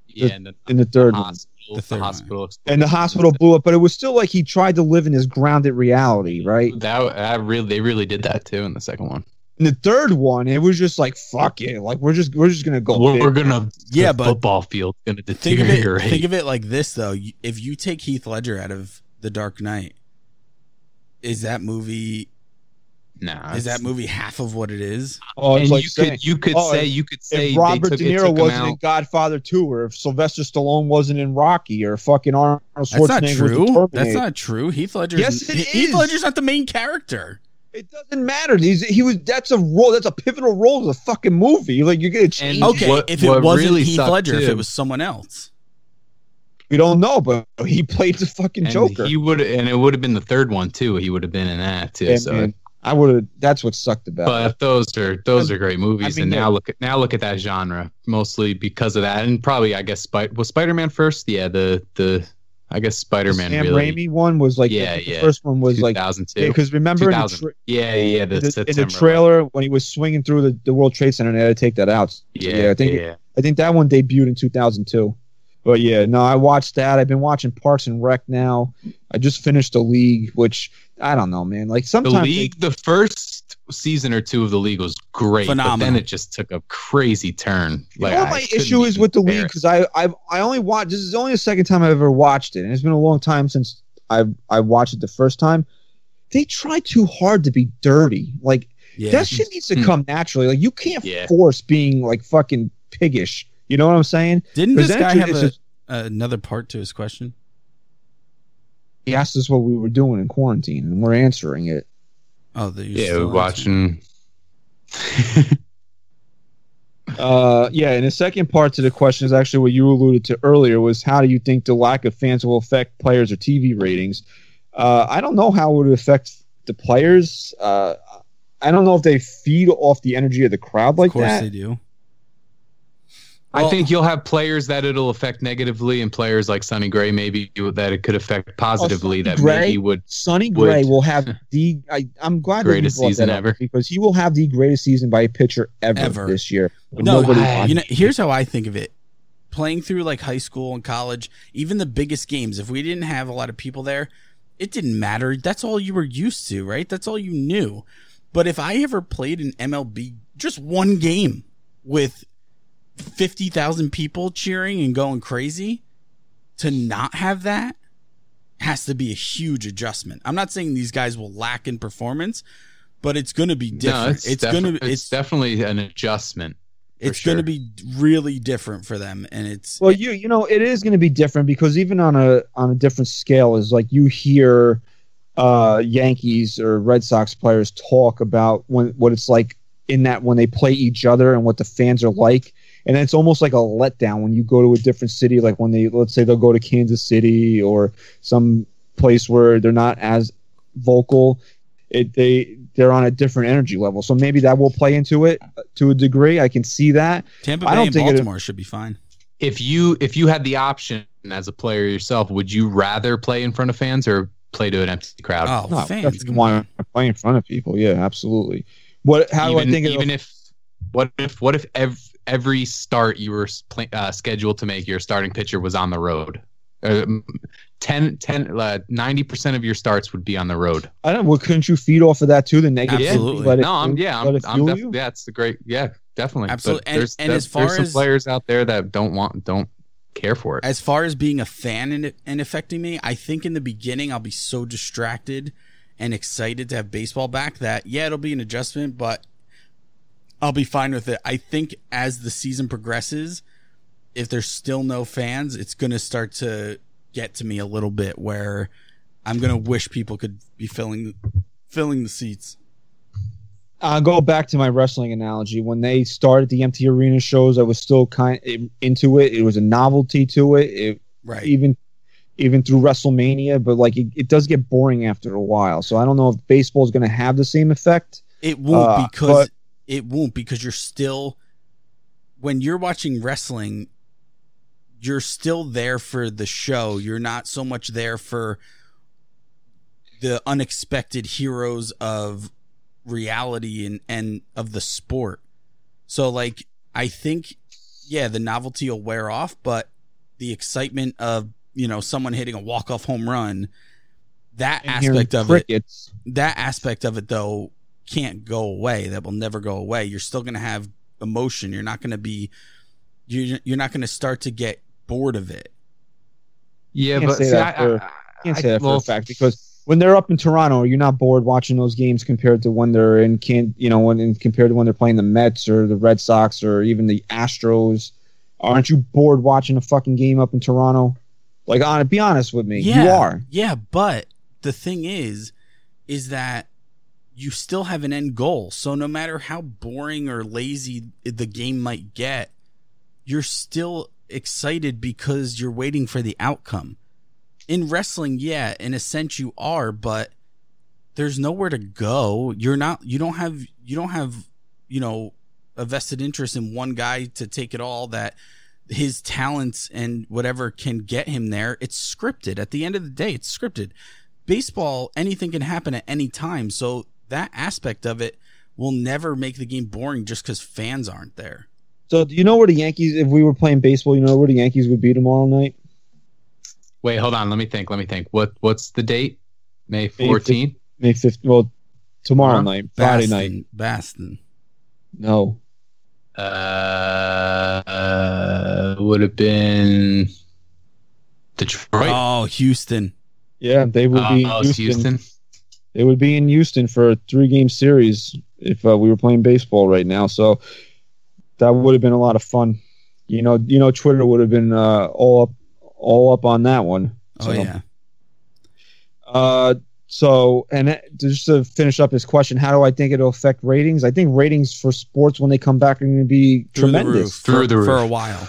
The, yeah, in the, in the third the one. Hospital, the third the hospital and the hospital blew up, but it was still like he tried to live in this grounded reality, right? That I really, they really did that too in the second one. In the third one, it was just like fuck it, like we're just we're just gonna go. We're, we're gonna yeah, but football field's gonna deteriorate. Think of it, think of it like this though: if you take Heath Ledger out of The Dark Knight. Is that movie? Nah. Is that movie half of what it is? Oh, it's like you saying, could you could oh, say you could say if Robert took, De Niro wasn't in Godfather two, or if Sylvester Stallone wasn't in Rocky, or fucking Arnold Schwarzenegger. That's not true. That's not true. Heath Ledger's yes, it he, is. Heath Ledger's not the main character. It doesn't matter. He's, he was. That's a role. That's a pivotal role of the fucking movie. Like you're gonna change. And okay, what, if it wasn't really Heath Ledger, too. If it was someone else. We don't know, but he played the fucking and Joker. He would, and it would have been the third one too. He would have been in that too. Yeah, so man, I would have. That's what sucked about. But it. those are those I, are great movies. I mean, and now look at now look at that genre mostly because of that, and probably I guess Spider was Spider-Man first. Yeah, the the I guess Spider-Man. The Sam really, Raimi one was like yeah, the, the yeah. first one was like two thousand two. Because yeah, remember in the tra- yeah yeah the, in, the, in the trailer one. When he was swinging through the, the World Trade Center, they had to take that out. So, yeah, yeah, I think yeah. I think that one debuted in two thousand two. But yeah, no, I watched that. I've been watching Parks and Rec now. I just finished The League, which I don't know, man. Like sometimes The League, they, the first season or two of The League was great, phenomenal. But then it just took a crazy turn. Like, you know what my issue is with The League because I I've, I only watched this is only the second time I've ever watched it, and it's been a long time since I I watched it the first time. They try too hard to be dirty. Like yeah. that shit needs to mm. come naturally. Like you can't yeah. force being like fucking piggish. You know what I'm saying? Didn't this guy have a, a, another part to his question? He asked us what we were doing in quarantine, and we're answering it. Oh, yeah, we're watching. uh, yeah, and the second part to the question is actually what you alluded to earlier was how do you think the lack of fans will affect players or T V ratings? Uh, I don't know how it would affect the players. Uh, I don't know if they feed off the energy of the crowd like that. Of course they do. I well, think you'll have players that it'll affect negatively, and players like Sonny Gray maybe that it could affect positively. Oh, that Gray, maybe would Sonny Gray would, will have the I, I'm glad greatest that season that ever because he will have the greatest season by a pitcher ever, ever. This year. No, I, you know, here's how I think of it: playing through like high school and college, even the biggest games. If we didn't have a lot of people there, it didn't matter. That's all you were used to, right? That's all you knew. But if I ever played an M L B, just one game with fifty thousand people cheering and going crazy, to not have that has to be a huge adjustment. I'm not saying these guys will lack in performance, but it's going to be different. No, it's it's defi- going to it's, it's definitely an adjustment. It's sure. going to be really different for them, and it's well, you you know, it is going to be different because even on a on a different scale is like you hear uh, Yankees or Red Sox players talk about when what it's like in that when they play each other and what the fans are like. And it's almost like a letdown when you go to a different city, like when they, let's say they'll go to Kansas City or some place where they're not as vocal. It, they, they're on a different energy level. So maybe that will play into it to a degree. I can see that. Tampa Bay I don't and think Baltimore it, should be fine. If you if you had the option as a player yourself, would you rather play in front of fans or play to an empty crowd? Oh, no, fans. You want to play in front of people. Yeah, absolutely. What? How even, do I think even if what if what if every Every start you were uh, scheduled to make, your starting pitcher was on the road. Uh, ten, ten, uh, ninety percent of your starts would be on the road. I don't. Well, couldn't you feed off of that too? The negative. Absolutely. It, no. I'm, yeah. I'm, I'm def- yeah. It's the great. Yeah. Definitely. Absolutely. But there's, and, and there's, as far there's some as, players out there that don't want, don't care for it. As far as being a fan and, and affecting me, I think in the beginning I'll be so distracted and excited to have baseball back that, yeah, it'll be an adjustment, but I'll be fine with it. I think as the season progresses, if there's still no fans, it's going to start to get to me a little bit where I'm going to wish people could be filling filling the seats. I'll go back to my wrestling analogy. When they started the empty arena shows, I was still kind of into it. It was a novelty to it, it right? Even even through WrestleMania, but like it, it does get boring after a while. So I don't know if baseball is going to have the same effect. It won't uh, because but, it won't because you're still when you're watching wrestling, you're still there for the show. You're not so much there for the unexpected heroes of reality and, and of the sport. So, like, I think, yeah, the novelty will wear off, but the excitement of, you know, someone hitting a walk-off home run, that and aspect of crickets. it, that aspect of it, though, can't go away. That will never go away. You're still going to have emotion. You're not going to be, you're, you're not going to start to get bored of it. Yeah, but see, I, for, I, I can't say I, that well, for a fact because when they're up in Toronto, you're not bored watching those games compared to when they're in can you know when in, compared to when they're playing the Mets or the Red Sox or even the Astros. Aren't you bored watching a fucking game up in Toronto? Like, on be honest with me, yeah, you are. Yeah, but the thing is, is that you still have an end goal. So no matter how boring or lazy the game might get, you're still excited because you're waiting for the outcome. In wrestling, yeah, in a sense you are, but there's nowhere to go. You're not you don't have you don't have, you know, a vested interest in one guy to take it all, that his talents and whatever can get him there. It's scripted. At the end of the day, it's scripted. Baseball, anything can happen at any time. So that aspect of it will never make the game boring just because fans aren't there. So do you know where the Yankees, if we were playing baseball, you know where the Yankees would be tomorrow night? Wait, hold on. Let me think. Let me think. What What's the date? May fourteenth? May fifteenth. Well, tomorrow uh, night. Friday Baston, night. Baston. No. Uh, uh, would have been Detroit. Oh, Houston. Yeah, they would uh, be in oh, Houston. Houston. They would be in Houston for a three-game series if uh, we were playing baseball right now. So that would have been a lot of fun. You know, you know, Twitter would have been uh, all up. all up on that one. So, oh, yeah. Uh, so, and just to finish up his question, how do I think it'll affect ratings? I think ratings for sports when they come back are going to be Through tremendous. The roof. Through for, the roof. For a while.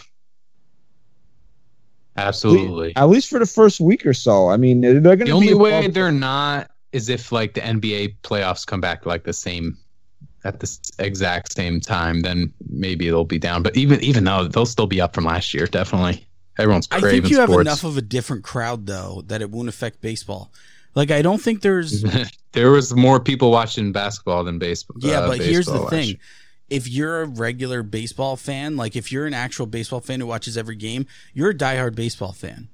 Absolutely. At least, at least for the first week or so. I mean, they're going to be... The only way above- they're not is if, like, the N B A playoffs come back, like, the same... at the exact same time, then maybe it'll be down. But even, even though, they'll still be up from last year, definitely. Everyone's craving I think you sports. Have enough of a different crowd, though, that it won't affect baseball. Like, I don't think there's... there was more people watching basketball than baseball. Yeah, uh, but baseball here's the watch. thing. If you're a regular baseball fan, like, if you're an actual baseball fan who watches every game, you're a diehard baseball fan.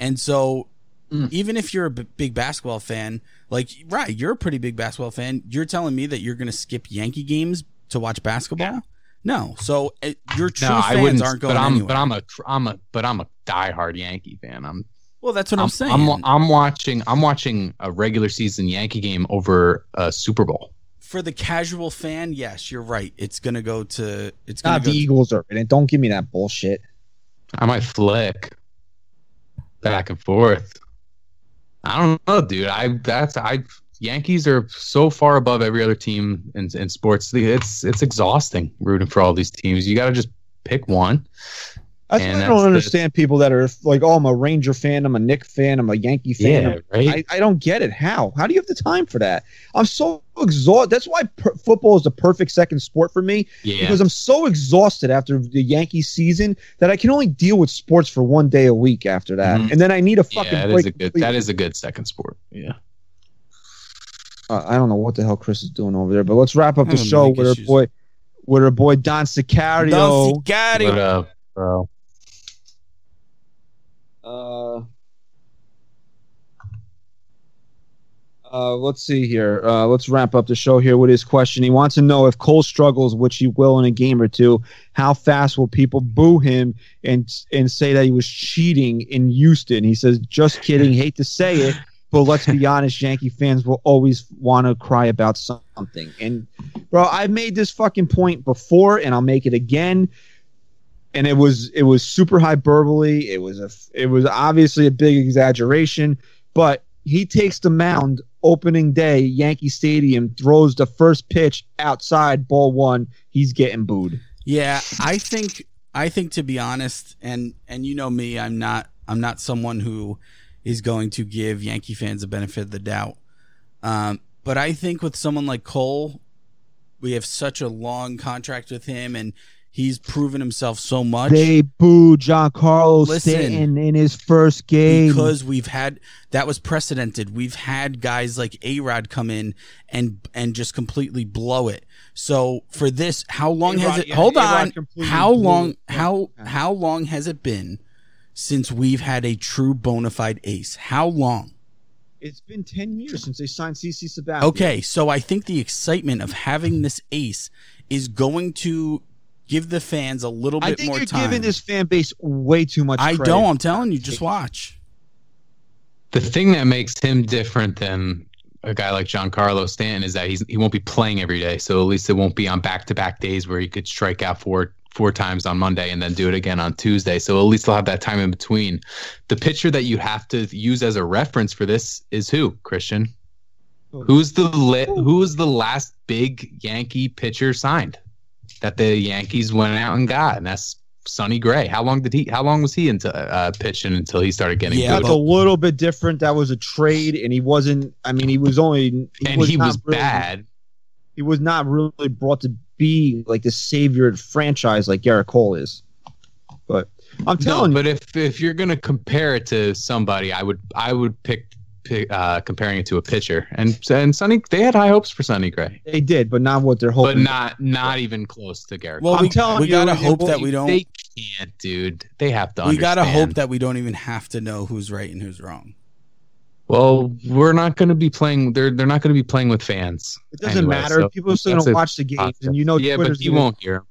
And so, mm. even if you're a b- big basketball fan, like, right, you're a pretty big basketball fan. You're telling me that you're going to skip Yankee games to watch basketball? Yeah. No, so it, your true no, fans aren't going but I'm, anywhere. But I'm a, I'm a, but I'm a diehard Yankee fan. I'm well. That's what I'm, I'm saying. I'm, I'm watching. I'm watching a regular season Yankee game over a Super Bowl. For the casual fan, yes, you're right. It's gonna go to. It's gonna nah, go the Eagles to, are in it. Don't give me that bullshit. I might flick back and forth. I don't know, dude. I that's I. Yankees are so far above every other team in, in sports. It's it's exhausting rooting for all these teams. You got to just pick one. I don't that's understand the, people that are like, oh, I'm a Ranger fan, I'm a Knick fan, I'm a Yankee fan. Yeah, right? I, I don't get it. How? How do you have the time for that? I'm so exhausted. That's why per- football is the perfect second sport for me. Yeah. Because I'm so exhausted after the Yankee season that I can only deal with sports for one day a week after that. Mm-hmm. And then I need a fucking yeah, that break. Is a good, that is a good second sport. Yeah. Uh, I don't know what the hell Chris is doing over there, but let's wrap up the show with issues. our boy, with our boy Don Sicario. Don Sicario, what up, bro? Uh, Uh, let's see here. Uh, let's wrap up the show here with his question. He wants to know if Cole struggles, which he will in a game or two, how fast will people boo him and and say that he was cheating in Houston? He says, just kidding. Hate to say it, but let's be honest, Yankee fans will always want to cry about something. And, bro, I've made this fucking point before, and I'll make it again. And it was it was super hyperbole. It was a it was obviously a big exaggeration, but he takes the mound opening day, Yankee Stadium, throws the first pitch outside, ball one. He's getting booed. Yeah, I think I think to be honest, and and you know me, I'm not I'm not someone who is going to give Yankee fans the benefit of the doubt. Um, but I think with someone like Cole, we have such a long contract with him, and he's proven himself so much. They booed Giancarlo Listen, Stanton in his first game. Because we've had, that was precedented. We've had guys like A-Rod come in and and just completely blow it. So for this, how long A-Rod, has it, yeah, hold A-Rod on, how long, how, how long has it been since we've had a true bona fide ace? How long? It's been ten years since they signed C C Sabathia. Okay, so I think the excitement of having this ace is going to give the fans a little bit more time. I think you're giving this fan base way too much credit. I don't. I'm telling you, just watch. The thing that makes him different than a guy like Giancarlo Stanton is that he's, he won't be playing every day, so at least it won't be on back-to-back days where he could strike out four, four times on Monday and then do it again on Tuesday. So at least they'll have that time in between. The pitcher that you have to use as a reference for this is who, Christian? Who's the li- who is the last big Yankee pitcher signed that the Yankees went out and got, and that's Sonny Gray. How long did he? How long was he into uh, pitching until he started getting? Yeah, good? It was a little bit different. That was a trade, and he wasn't. I mean, he was only. He and was he was really, bad. He was not really brought to be like the savior of the franchise like Garrett Cole is. But I'm telling. No, but if if you're gonna compare it to somebody, I would I would pick. Uh, comparing it to a pitcher, and and Sonny, they had high hopes for Sonny Gray. They did, but not what they're hoping. But not for. not even close to Garrett. Well, I'm we, telling we you, gotta hope that we don't. They can't, dude. They have to. We understand. Gotta hope that we don't even have to know who's right and who's wrong. Well, we're not going to be playing. They're they're not going to be playing with fans. It doesn't anyway, matter. So People still don't watch the games, and you know, yeah, Twitter's but you gonna, won't hear.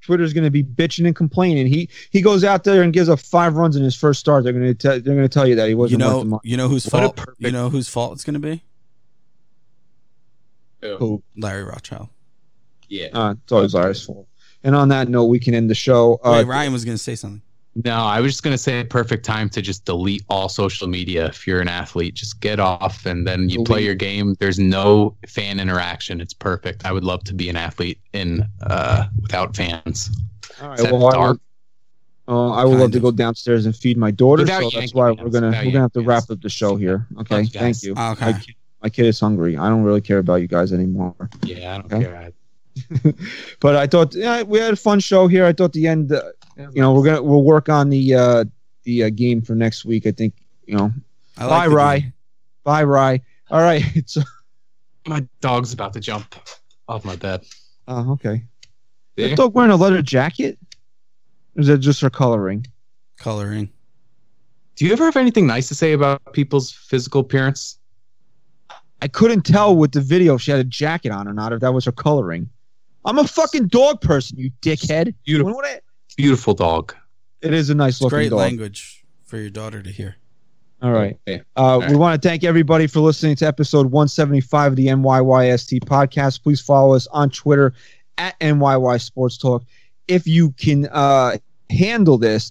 Twitter's going to be bitching and complaining. He he goes out there and gives up five runs in his first start. They're going to te- they're going to tell you that he wasn't. You know, worth the money. You know whose fault. Perfect- you know whose fault it's going to be. Who? Larry Rothschild. Yeah, uh, it's always Larry's fault. And on that note, we can end the show. Uh, Wait, Ryan was going to say something. No, I was just going to say perfect time to just delete all social media if you're an athlete. Just get off and then you play your game. There's no fan interaction. It's perfect. I would love to be an athlete in uh, without fans. All right, well, dark? I, uh, I would love to go downstairs and feed my daughter, without so that's why we're going to we're gonna have to wrap up the show here. Okay, thank you. Okay. My, kid, my kid is hungry. I don't really care about you guys anymore. Yeah, I don't okay? care. I, but I thought yeah, we had a fun show here. I thought the end, uh, you know, we're gonna we'll work on the uh, the uh, game for next week. I think you know. Like bye, Rye. Game. Bye, Rye. All right. So my dog's about to jump off my bed. Oh, uh, okay. Yeah. Is that dog wearing a leather jacket? Or is it just for coloring? Coloring. Do you ever have anything nice to say about people's physical appearance? I couldn't tell with the video if she had a jacket on or not, if that was her coloring. I'm a fucking dog person, you dickhead. Beautiful, beautiful dog. It is a nice looking great dog. Great language for your daughter to hear. All right. Uh, All right. We want to thank everybody for listening to episode one seventy-five of the N Y Y S T podcast. Please follow us on Twitter at N Y Y Sports Talk. If you can uh, handle this,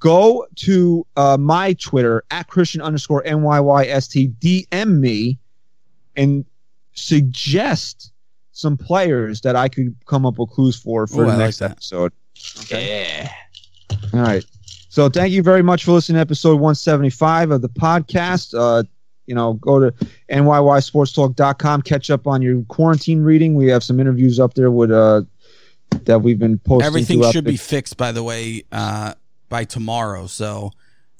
go to uh, my Twitter at Christian underscore N Y Y S T. D M me and suggest some players that I could come up with clues for for Ooh, the I next like episode. Okay. Yeah. All right. So thank you very much for listening to episode one seventy-five of the podcast. Uh, you know, go to N Y Y sports talk dot com, catch up on your quarantine reading. We have some interviews up there with uh that we've been posting. Everything should the- be fixed, by the way, uh, by tomorrow. So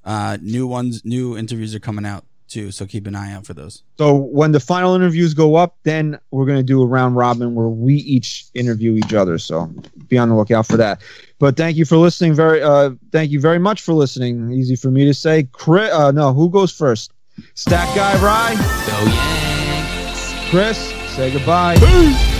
uh, new ones, new interviews are coming out too, so keep an eye out for those. So when the final interviews go up, then we're going to do a round robin where we each interview each other. So be on the lookout for that. But thank you for listening. Very, uh, thank you very much for listening. Easy for me to say. Chris, uh, no, who goes first? Stack guy, Rye. Oh yeah. Chris, say goodbye. Peace.